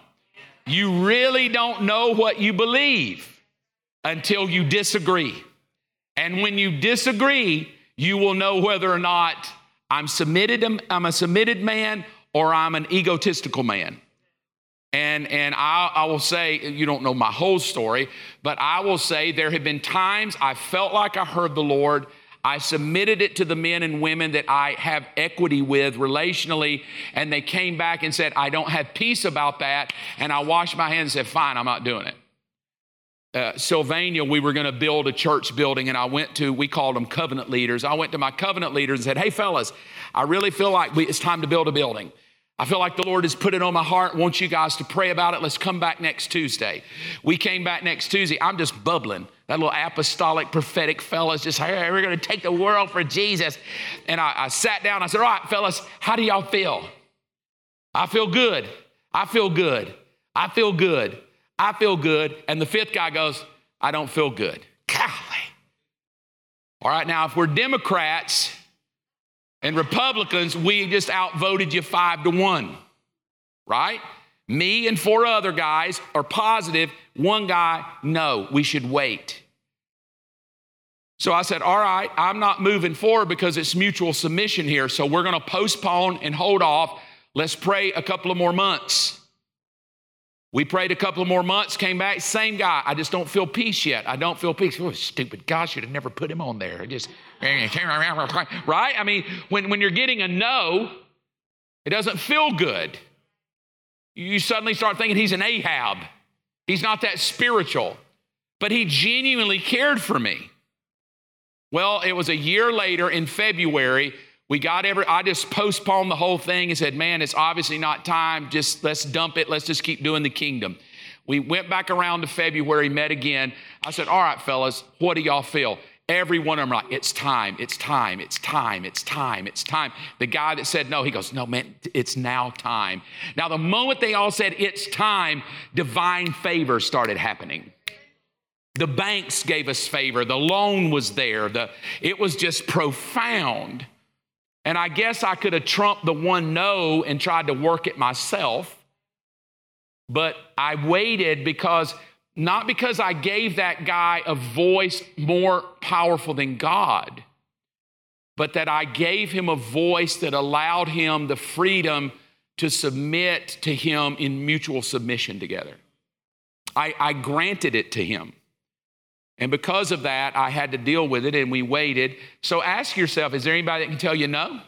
You really don't know what you believe until you disagree. And when you disagree, you will know whether or not I'm submitted, I'm a submitted man or I'm an egotistical man. And and I, I will say, you don't know my whole story, but I will say there have been times I felt like I heard the Lord. I submitted it to the men and women that I have equity with relationally, and they came back and said, I don't have peace about that. And I washed my hands and said, fine, I'm not doing it. Uh, Sylvania, we were going to build a church building, and I went to, we called them covenant leaders. I went to my covenant leaders and said, hey, fellas, I really feel like we, it's time to build a building. I feel like the Lord has put it on my heart. I want you guys to pray about it. Let's come back next Tuesday. We came back next Tuesday. I'm just bubbling. That little apostolic prophetic fella's just, hey, we're going to take the world for Jesus. And I, I sat down. I said, all right, fellas, how do y'all feel? I feel good. I feel good. I feel good. I feel good. And the fifth guy goes, I don't feel good. Golly. All right, now, if we're Democrats and Republicans, we just outvoted you five to one, right? Me and four other guys are positive. One guy, no, we should wait. So I said, all right, I'm not moving forward because it's mutual submission here. So we're going to postpone and hold off. Let's pray a couple of more months. We prayed a couple of more months, came back, same guy. I just don't feel peace yet. I don't feel peace. Oh, stupid. God should have never put him on there. Just, right? I mean, when, when you're getting a no, it doesn't feel good. You suddenly start thinking he's an Ahab. He's not that spiritual, but he genuinely cared for me. Well, it was a year later in February. We got every, I just postponed the whole thing and said, man, it's obviously not time. Just let's dump it. Let's just keep doing the kingdom. We went back around to February, met again. I said, all right, fellas, what do y'all feel? Every one of them like, it's time, it's time, it's time, it's time, it's time. The guy that said no, he goes, no, man, it's now time. Now, the moment they all said it's time, divine favor started happening. The banks gave us favor. The loan was there. The, it was just profound. And I guess I could have trumped the one no and tried to work it myself. But I waited because, not because I gave that guy a voice more powerful than God, but that I gave him a voice that allowed him the freedom to submit to him in mutual submission together. I, I granted it to him. And because of that, I had to deal with it, and we waited. So ask yourself, is there anybody that can tell you no?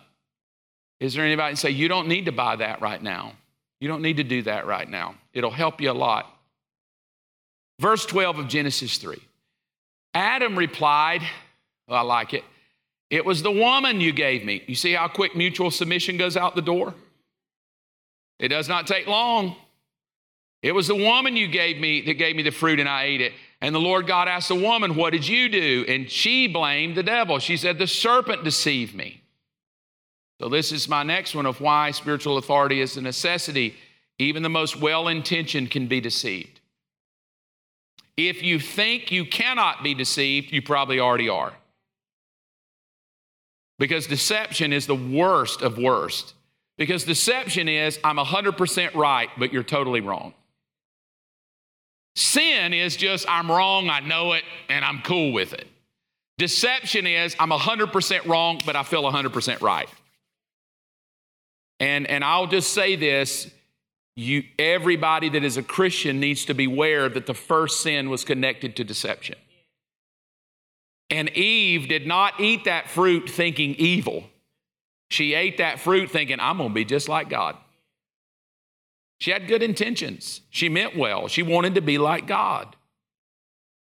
Is there anybody that can say, you don't need to buy that right now. You don't need to do that right now. It'll help you a lot. Verse twelve of Genesis three. Adam replied, well, I like it. It was the woman you gave me. You see how quick mutual submission goes out the door? It does not take long. It was the woman you gave me that gave me the fruit and I ate it. And the Lord God asked the woman, what did you do? And she blamed the devil. She said, the serpent deceived me. So this is my next one of why spiritual authority is a necessity. Even the most well-intentioned can be deceived. If you think you cannot be deceived, you probably already are. Because deception is the worst of worst. Because deception is, I'm one hundred percent right, but you're totally wrong. Sin is just, I'm wrong, I know it, and I'm cool with it. Deception is, I'm one hundred percent wrong, but I feel one hundred percent right. And, and I'll just say this, you, everybody that is a Christian needs to be aware that the first sin was connected to deception. And Eve did not eat that fruit thinking evil. She ate that fruit thinking, I'm going to be just like God. She had good intentions. She meant well. She wanted to be like God.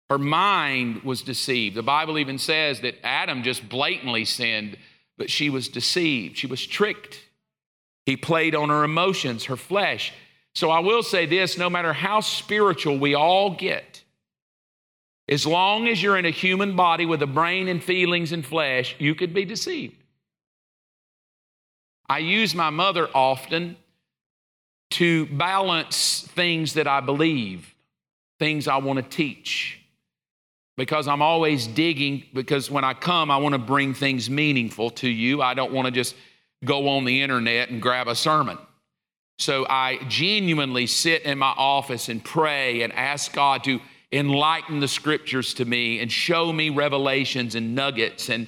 Her mind was deceived. The Bible even says that Adam just blatantly sinned, but she was deceived. She was tricked. He played on her emotions, her flesh. So I will say this, no matter how spiritual we all get, as long as you're in a human body with a brain and feelings and flesh, you could be deceived. I use my mother often to balance things that I believe, things I want to teach, because I'm always digging, because when I come, I want to bring things meaningful to you. I don't want to just go on the internet and grab a sermon. So I genuinely sit in my office and pray and ask God to enlighten the scriptures to me and show me revelations and nuggets. And,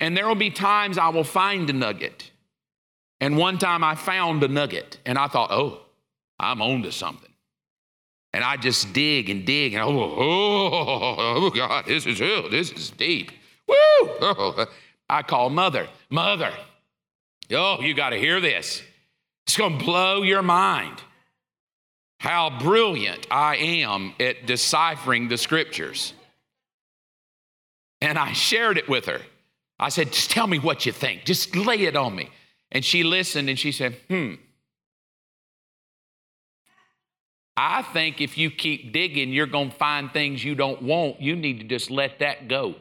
and there will be times I will find a nugget. And one time I found a nugget and I thought, oh, I'm on to something. And I just dig and dig and, oh, oh, oh God, this is real. This is deep. Woo! Oh. I call mother, mother. Oh, you got to hear this. It's going to blow your mind how brilliant I am at deciphering the scriptures. And I shared it with her. I said, just tell me what you think. Just lay it on me. And she listened and she said, hmm. I think if you keep digging, you're going to find things you don't want. You need to just let that go.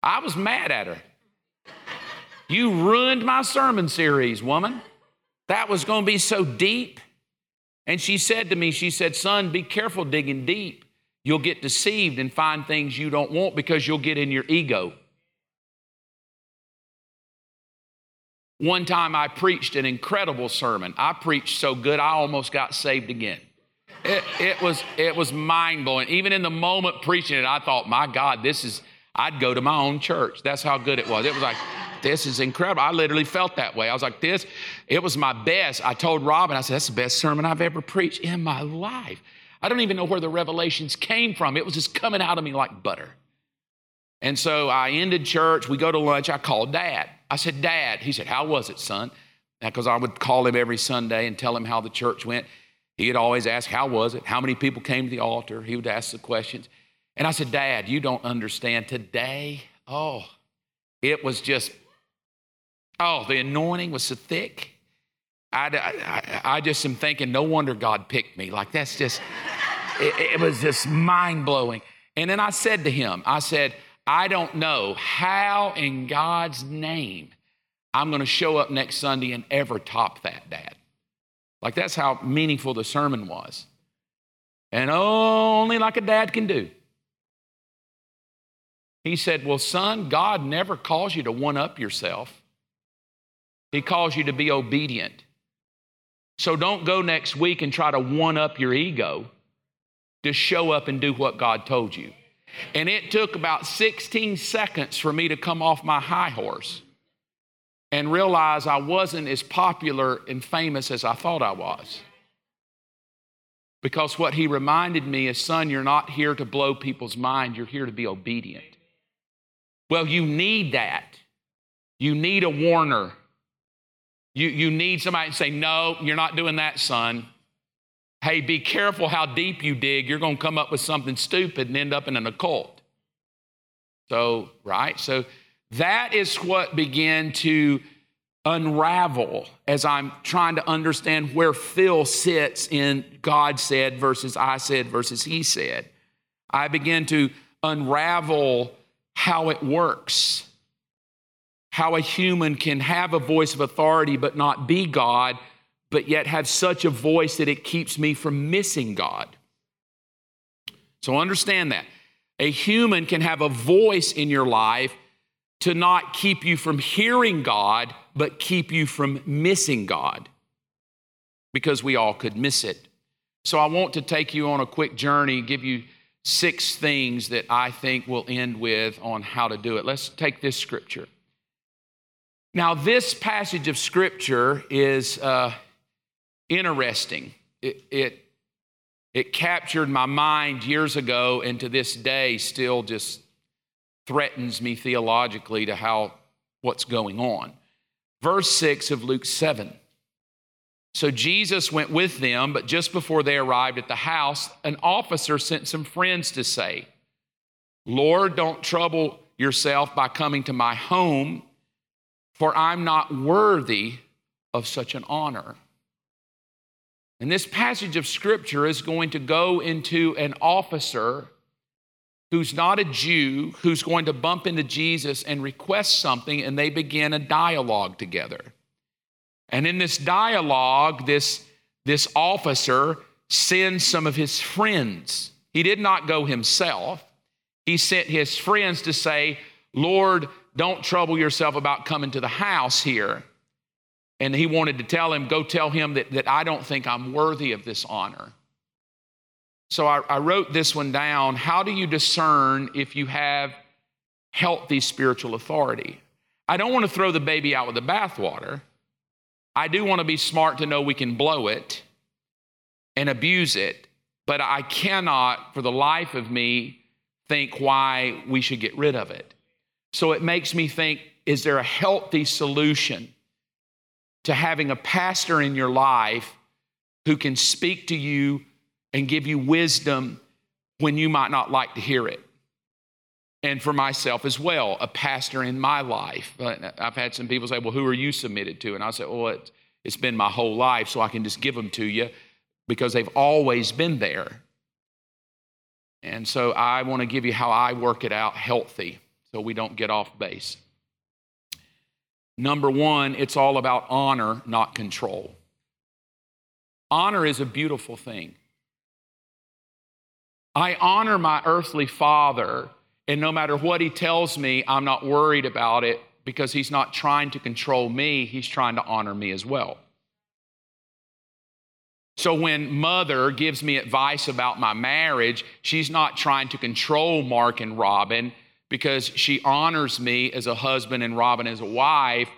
I was mad at her. You ruined my sermon series, woman. That was going to be so deep. And she said to me, she said, son, be careful digging deep. You'll get deceived and find things you don't want because you'll get in your ego. One time I preached an incredible sermon. I preached so good I almost got saved again. It, it was, it was mind-blowing. Even in the moment preaching it, I thought, my God, this is, I'd go to my own church. That's how good it was. It was like, this is incredible. I literally felt that way. I was like, this, it was my best. I told Robin, I said, that's the best sermon I've ever preached in my life. I don't even know where the revelations came from. It was just coming out of me like butter. And so I ended church. We go to lunch. I called Dad. I said, Dad. He said, how was it, son? Because I would call him every Sunday and tell him how the church went. He'd always ask, how was it? How many people came to the altar? He would ask the questions. And I said, Dad, you don't understand. Today, oh, it was just, oh, the anointing was so thick. I, I, I just am thinking, no wonder God picked me. Like, that's just, it, it was just mind-blowing. And then I said to him, I said, I don't know how in God's name I'm going to show up next Sunday and ever top that, Dad. Like, that's how meaningful the sermon was. And only like a dad can do. He said, well, son, God never calls you to one-up yourself. He calls you to be obedient. So don't go next week and try to one-up your ego. Just show up and do what God told you. And it took about sixteen seconds for me to come off my high horse and realize I wasn't as popular and famous as I thought I was. Because what he reminded me is, son, you're not here to blow people's mind. You're here to be obedient. Well, you need that. You need a warner. You, you need somebody to say, no, you're not doing that, son. Hey, be careful how deep you dig. You're going to come up with something stupid and end up in an occult. So, right? So that is what began to unravel as I'm trying to understand where Phil sits in God said versus I said versus he said. I begin to unravel how it works, how a human can have a voice of authority but not be God, but yet have such a voice that it keeps me from missing God. So understand that. A human can have a voice in your life to not keep you from hearing God, but keep you from missing God, because we all could miss it. So I want to take you on a quick journey, give you six things that I think we'll end with on how to do it. Let's take this scripture. Now, this passage of scripture is uh, interesting. It, it, it captured my mind years ago, and to this day still just threatens me theologically to how what's going on. Verse six of Luke seven. So Jesus went with them, but just before they arrived at the house, an officer sent some friends to say, "Lord, don't trouble yourself by coming to my home, for I'm not worthy of such an honor." And this passage of scripture is going to go into an officer who's not a Jew, who's going to bump into Jesus and request something, and they begin a dialogue together. And in this dialogue, this, this officer sends some of his friends. He did not go himself. He sent his friends to say, "Lord, don't trouble yourself about coming to the house here." And he wanted to tell him, "Go tell him that, that I don't think I'm worthy of this honor." So I, I wrote this one down. How do you discern if you have healthy spiritual authority? I don't want to throw the baby out with the bathwater. I do want to be smart to know we can blow it and abuse it, but I cannot, for the life of me, think why we should get rid of it. So it makes me think, is there a healthy solution to having a pastor in your life who can speak to you and give you wisdom when you might not like to hear it? And for myself as well, a pastor in my life. I've had some people say, "Well, who are you submitted to?" And I say, "Well, it's, it's been my whole life, so I can just give them to you because they've always been there." And so I want to give you how I work it out healthy so we don't get off base. Number one, it's all about honor, not control. Honor is a beautiful thing. I honor my earthly father, and no matter what he tells me, I'm not worried about it because he's not trying to control me. He's trying to honor me as well. So when mother gives me advice about my marriage, she's not trying to control Mark and Robin because she honors me as a husband and Robin as a wife,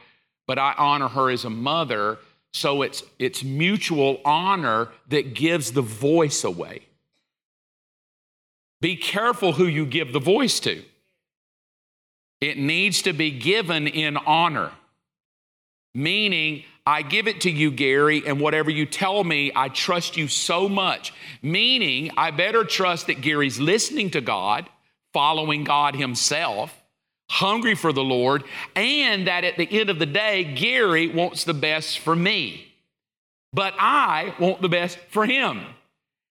but I honor her as a mother. So it's, it's mutual honor that gives the voice away. Be careful who you give the voice to. It needs to be given in honor. Meaning, I give it to you, Gary, and whatever you tell me, I trust you so much. Meaning, I better trust that Gary's listening to God, following God himself, hungry for the Lord, and that at the end of the day, Gary wants the best for me. But I want the best for him.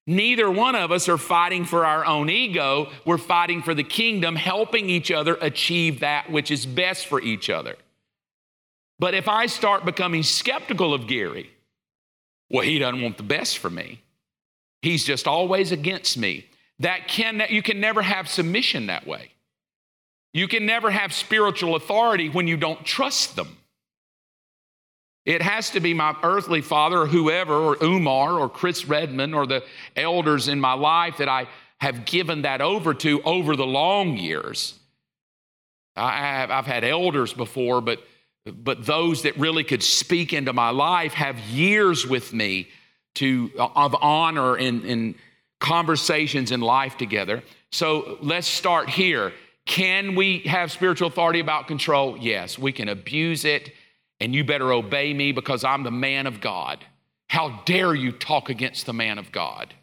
Neither one of us are fighting for our own ego. We're fighting for the kingdom, helping each other achieve that which is best for each other. But if I start becoming skeptical of Gary, well, he doesn't want the best for me. He's just always against me. That can, you can never have submission that way. You can never have spiritual authority when you don't trust them. It has to be my earthly father or whoever, or Umar or Chris Redmond or the elders in my life that I have given that over to over the long years. I have, I've had elders before, but, but those that really could speak into my life have years with me to, of honor in, in conversations in life together. So let's start here. Can we have spiritual authority about control? Yes, we can abuse it. And you better obey me because I'm the man of God. How dare you talk against the man of God?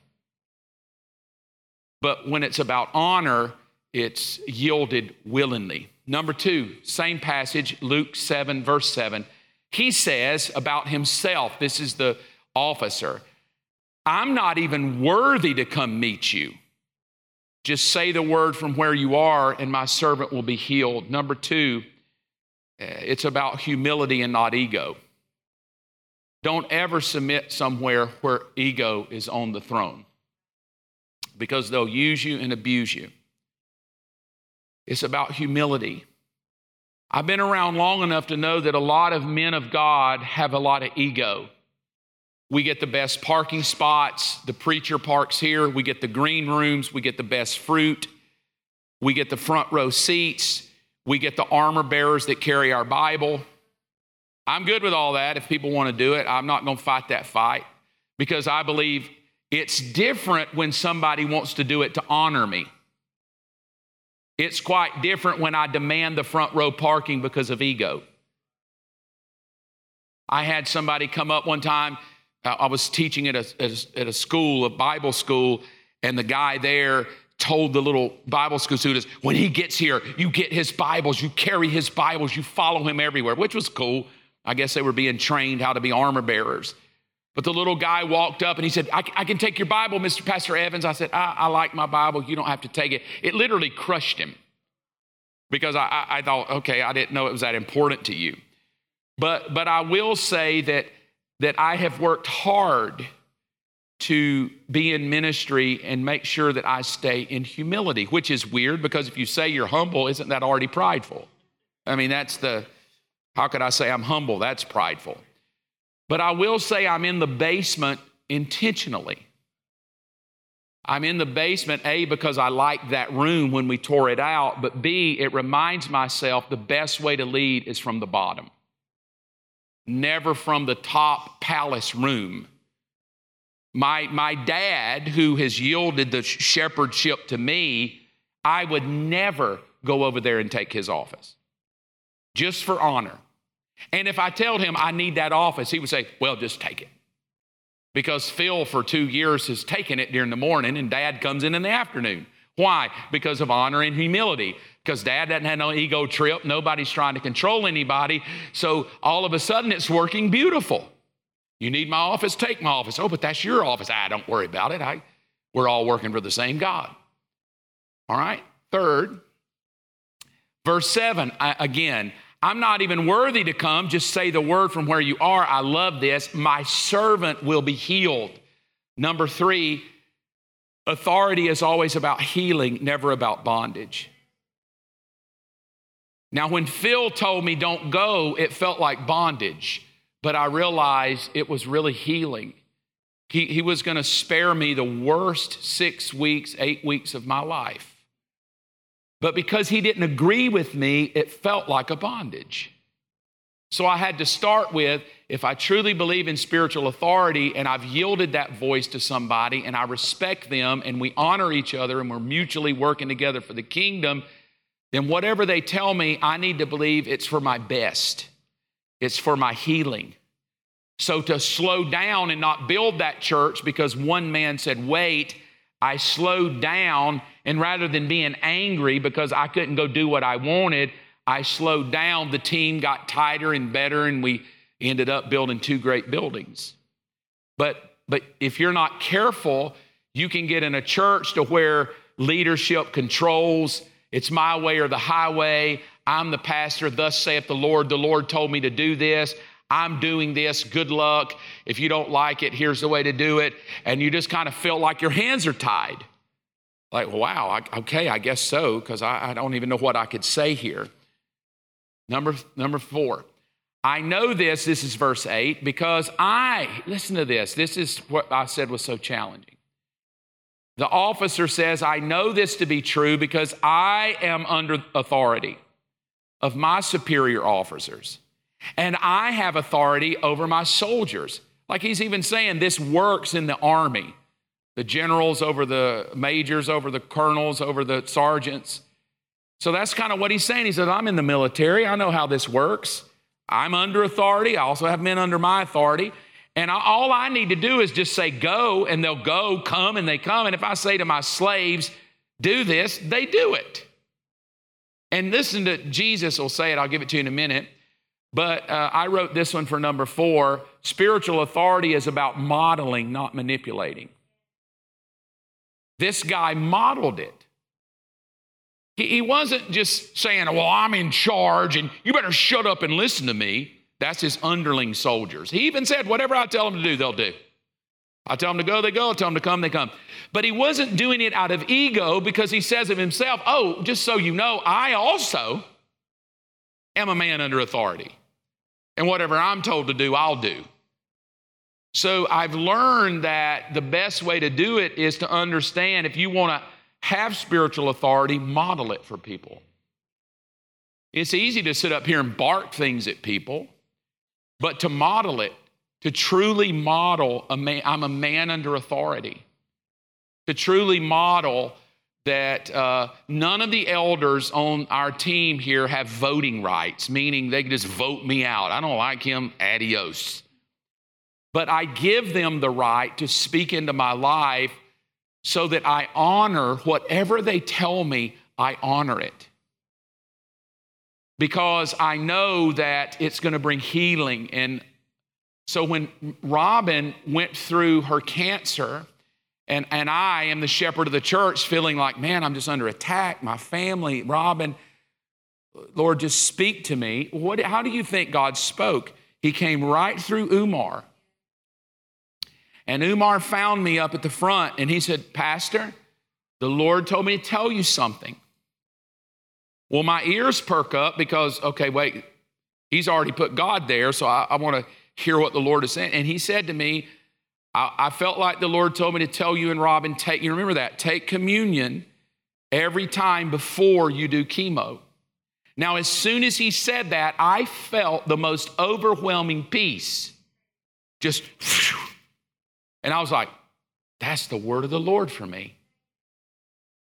But when it's about honor, it's yielded willingly. Number two, same passage, Luke seven, verse seven. He says about himself, this is the officer, I'm not even worthy to come meet you. Just say the word from where you are and my servant will be healed. Number two, it's about humility and not ego. Don't ever submit somewhere where ego is on the throne, because they'll use you and abuse you. It's about humility. I've been around long enough to know that a lot of men of God have a lot of ego. We get the best parking spots. The preacher parks here. We get the green rooms. We get the best fruit. We get the front row seats. We get the armor bearers that carry our Bible. I'm good with all that if people want to do it. I'm not going to fight that fight, because I believe it's different when somebody wants to do it to honor me. It's quite different when I demand the front row parking because of ego. I had somebody come up one time. I was teaching at a, at a school, a Bible school, and the guy there told the little Bible school students, when he gets here, you get his Bibles, you carry his Bibles, you follow him everywhere, which was cool. I guess they were being trained how to be armor bearers. But the little guy walked up and he said, I, I can take your Bible, Mister Pastor Evans. I said, I, I like my Bible. You don't have to take it. It literally crushed him, because I, I, I thought, okay, I didn't know it was that important to you. But, but I will say that that I have worked hard to be in ministry and make sure that I stay in humility, which is weird, because if you say you're humble, isn't that already prideful? I mean, that's the, how could I say I'm humble? That's prideful. But I will say I'm in the basement intentionally. I'm in the basement, A, because I liked that room when we tore it out, but B, it reminds myself the best way to lead is from the bottom. Never from the top palace room. My, my dad, who has yielded the shepherdship to me, I would never go over there and take his office, just for honor. And if I told him I need that office, he would say, well, just take it. Because Phil for two years has taken it during the morning and dad comes in in the afternoon. Why? Because of honor and humility. Because dad doesn't have no ego trip. Nobody's trying to control anybody. So all of a sudden it's working beautiful. You need my office? Take my office. Oh, but that's your office. Ah, don't worry about it. I, we're all working for the same God. All right. Third, verse seven, I, again, I'm not even worthy to come. Just say the word from where you are. I love this. My servant will be healed. Number three, authority is always about healing, never about bondage. Now, when Phil told me don't go, it felt like bondage, but I realized it was really healing. He, he was going to spare me the worst six weeks, eight weeks of my life. But because he didn't agree with me, it felt like a bondage. So I had to start with, if I truly believe in spiritual authority and I've yielded that voice to somebody and I respect them and we honor each other and we're mutually working together for the kingdom, then whatever they tell me, I need to believe it's for my best. It's for my healing. So to slow down and not build that church because one man said, wait, I slowed down, and rather than being angry because I couldn't go do what I wanted, I slowed down. The team got tighter and better, and we ended up building two great buildings. But, but if you're not careful, you can get in a church to where leadership controls. It's my way or the highway. I'm the pastor. Thus saith the Lord. The Lord told me to do this. I'm doing this. Good luck. If you don't like it, here's the way to do it. And you just kind of feel like your hands are tied. Like, wow, I, okay, I guess so, because I, I don't even know what I could say here. Number, number four, I know this, this is verse eight, because I, listen to this, this is what I said was so challenging. The officer says, I know this to be true because I am under authority of my superior officers, and I have authority over my soldiers. Like he's even saying, this works in the army. The generals over the majors, over the colonels, over the sergeants. So that's kind of what he's saying. He said, I'm in the military. I know how this works. I'm under authority. I also have men under my authority. And I, all I need to do is just say go, and they'll go, come, and they come. And if I say to my slaves, do this, they do it. And listen to Jesus will say it. I'll give it to you in a minute. But uh, I wrote this one for number four. Spiritual authority is about modeling, not manipulating. This guy modeled it. He, he wasn't just saying, well, I'm in charge and you better shut up and listen to me. That's his underling soldiers. He even said, whatever I tell them to do, they'll do. I tell them to go, they go. I tell them to come, they come. But he wasn't doing it out of ego, because he says of himself, oh, just so you know, I also am a man under authority. And whatever I'm told to do, I'll do. So I've learned that the best way to do it is to understand, if you want to have spiritual authority, model it for people. It's easy to sit up here and bark things at people, but to model it, to truly model, a man, I'm a man under authority, to truly model that uh, none of the elders on our team here have voting rights, meaning they can just vote me out. I don't like him, adios. But I give them the right to speak into my life so that I honor whatever they tell me, I honor it. Because I know that it's going to bring healing. And so when Robin went through her cancer, and, and I am the shepherd of the church, feeling like, man, I'm just under attack, my family, Robin, Lord, just speak to me. What? How do you think God spoke? He came right through Umar. And Umar found me up at the front, and he said, Pastor, the Lord told me to tell you something. Well, my ears perk up because, okay, wait, he's already put God there, so I, I want to hear what the Lord is saying. And he said to me, I, I felt like the Lord told me to tell you and Robin, take, you remember that, take communion every time before you do chemo. Now, as soon as he said that, I felt the most overwhelming peace. Just, and I was like, that's the word of the Lord for me.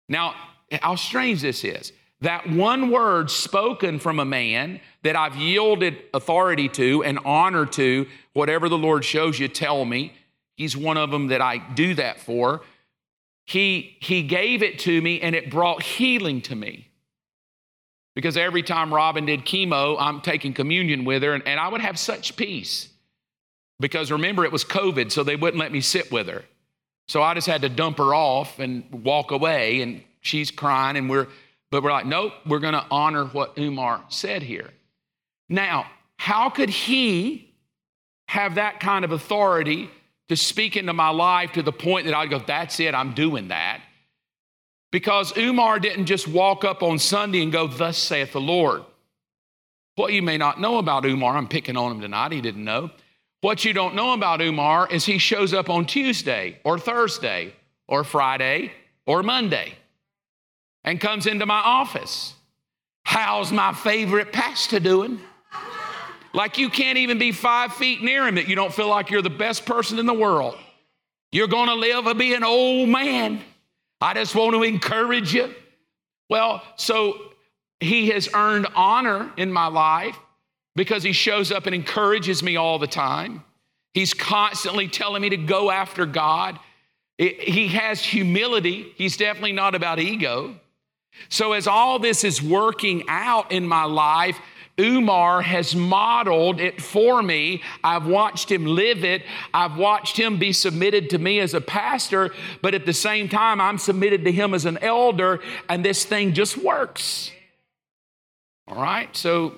Now, how strange this is. That one word spoken from a man that I've yielded authority to and honor to, whatever the Lord shows you, tell me. He's one of them that I do that for. He, he gave it to me, and it brought healing to me. Because every time Robin did chemo, I'm taking communion with her, and, and I would have such peace. Because remember, it was COVID, so they wouldn't let me sit with her. So I just had to dump her off and walk away, and she's crying, and we're... But we're like, nope, we're going to honor what Umar said here. Now, how could he have that kind of authority to speak into my life to the point that I go, that's it, I'm doing that? Because Umar didn't just walk up on Sunday and go, thus saith the Lord. What you may not know about Umar, I'm picking on him tonight, he didn't know. What you don't know about Umar is he shows up on Tuesday or Thursday or Friday or Monday. And comes into my office. How's my favorite pastor doing? Like you can't even be five feet near him that you don't feel like you're the best person in the world. You're going to live and be an old man. I just want to encourage you. Well, so he has earned honor in my life because he shows up and encourages me all the time. He's constantly telling me to go after God. He has humility. He's definitely not about ego. So as all this is working out in my life, Umar has modeled it for me. I've watched him live it. I've watched him be submitted to me as a pastor, but at the same time, I'm submitted to him as an elder, and this thing just works. All right? So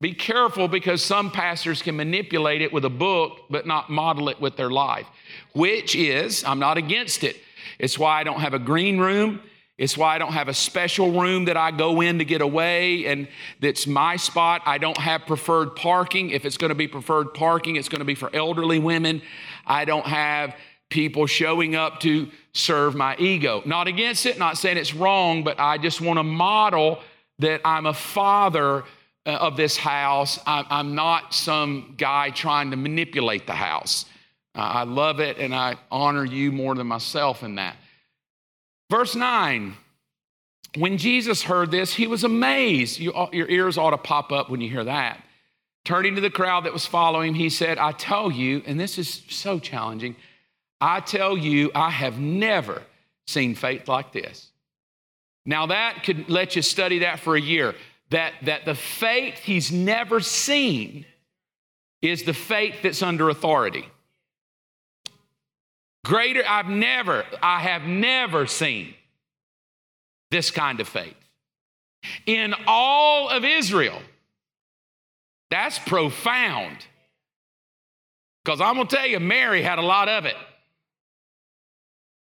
be careful, because some pastors can manipulate it with a book, but not model it with their life, which is, I'm not against it. It's why I don't have a green room. It's why I don't have a special room that I go in to get away, and that's my spot. I don't have preferred parking. If it's going to be preferred parking, it's going to be for elderly women. I don't have people showing up to serve my ego. Not against it, not saying it's wrong, but I just want to model that I'm a father of this house. I'm not some guy trying to manipulate the house. I love it, and I honor you more than myself in that. Verse nine, when Jesus heard this, he was amazed. You, your ears ought to pop up when you hear that. Turning to the crowd that was following him, he said, I tell you, and this is so challenging, I tell you, I have never seen faith like this. Now that could let you study that for a year. that, that the faith he's never seen is the faith that's under authority. Greater, I've never, I have never seen this kind of faith. In all of Israel, that's profound. Because I'm going to tell you, Mary had a lot of it.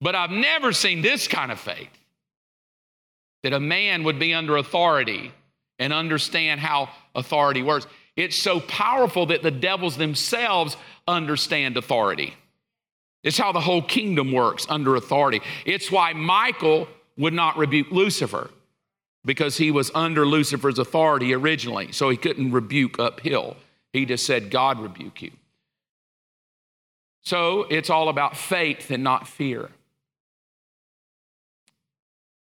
But I've never seen this kind of faith, that a man would be under authority and understand how authority works. It's so powerful that the devils themselves understand authority. It's how the whole kingdom works under authority. It's why Michael would not rebuke Lucifer, because he was under Lucifer's authority originally. So he couldn't rebuke uphill. He just said, God rebuke you. So it's all about faith and not fear.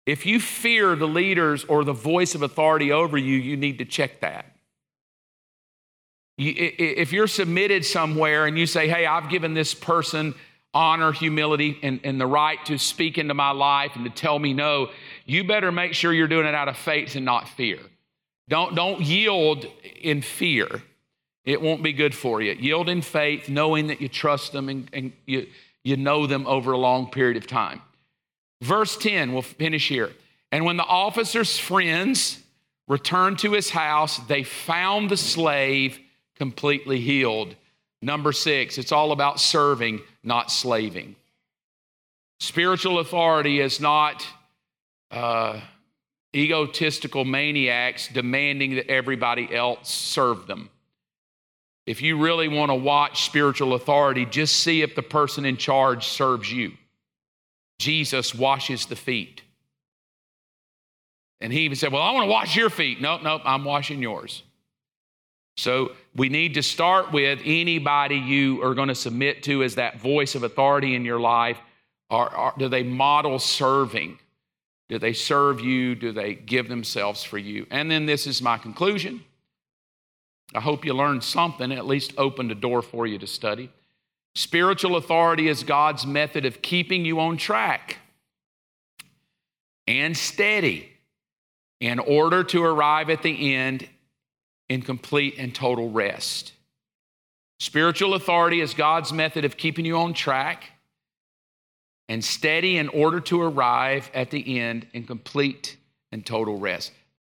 If you fear the leaders or the voice of authority over you, you need to check that. If you're submitted somewhere and you say, hey, I've given this person honor, humility, and, and the right to speak into my life and to tell me no, you better make sure you're doing it out of faith and not fear. Don't, don't yield in fear. It won't be good for you. Yield in faith, knowing that you trust them and, and you, you know them over a long period of time. Verse ten, we'll finish here. And when the officer's friends returned to his house, they found the slave completely healed. Number six, it's all about serving, not slaving. Spiritual authority is not uh, egotistical maniacs demanding that everybody else serve them. If you really want to watch spiritual authority, just see if the person in charge serves you. Jesus washes the feet. And he even said, well, I want to wash your feet. Nope, nope, I'm washing yours. So we need to start with anybody you are going to submit to as that voice of authority in your life. Are, are, do they model serving? Do they serve you? Do they give themselves for you? And then this is my conclusion. I hope you learned something, at least opened a door for you to study. Spiritual authority is God's method of keeping you on track and steady in order to arrive at the end in complete and total rest. Spiritual authority is God's method of keeping you on track and steady in order to arrive at the end in complete and total rest.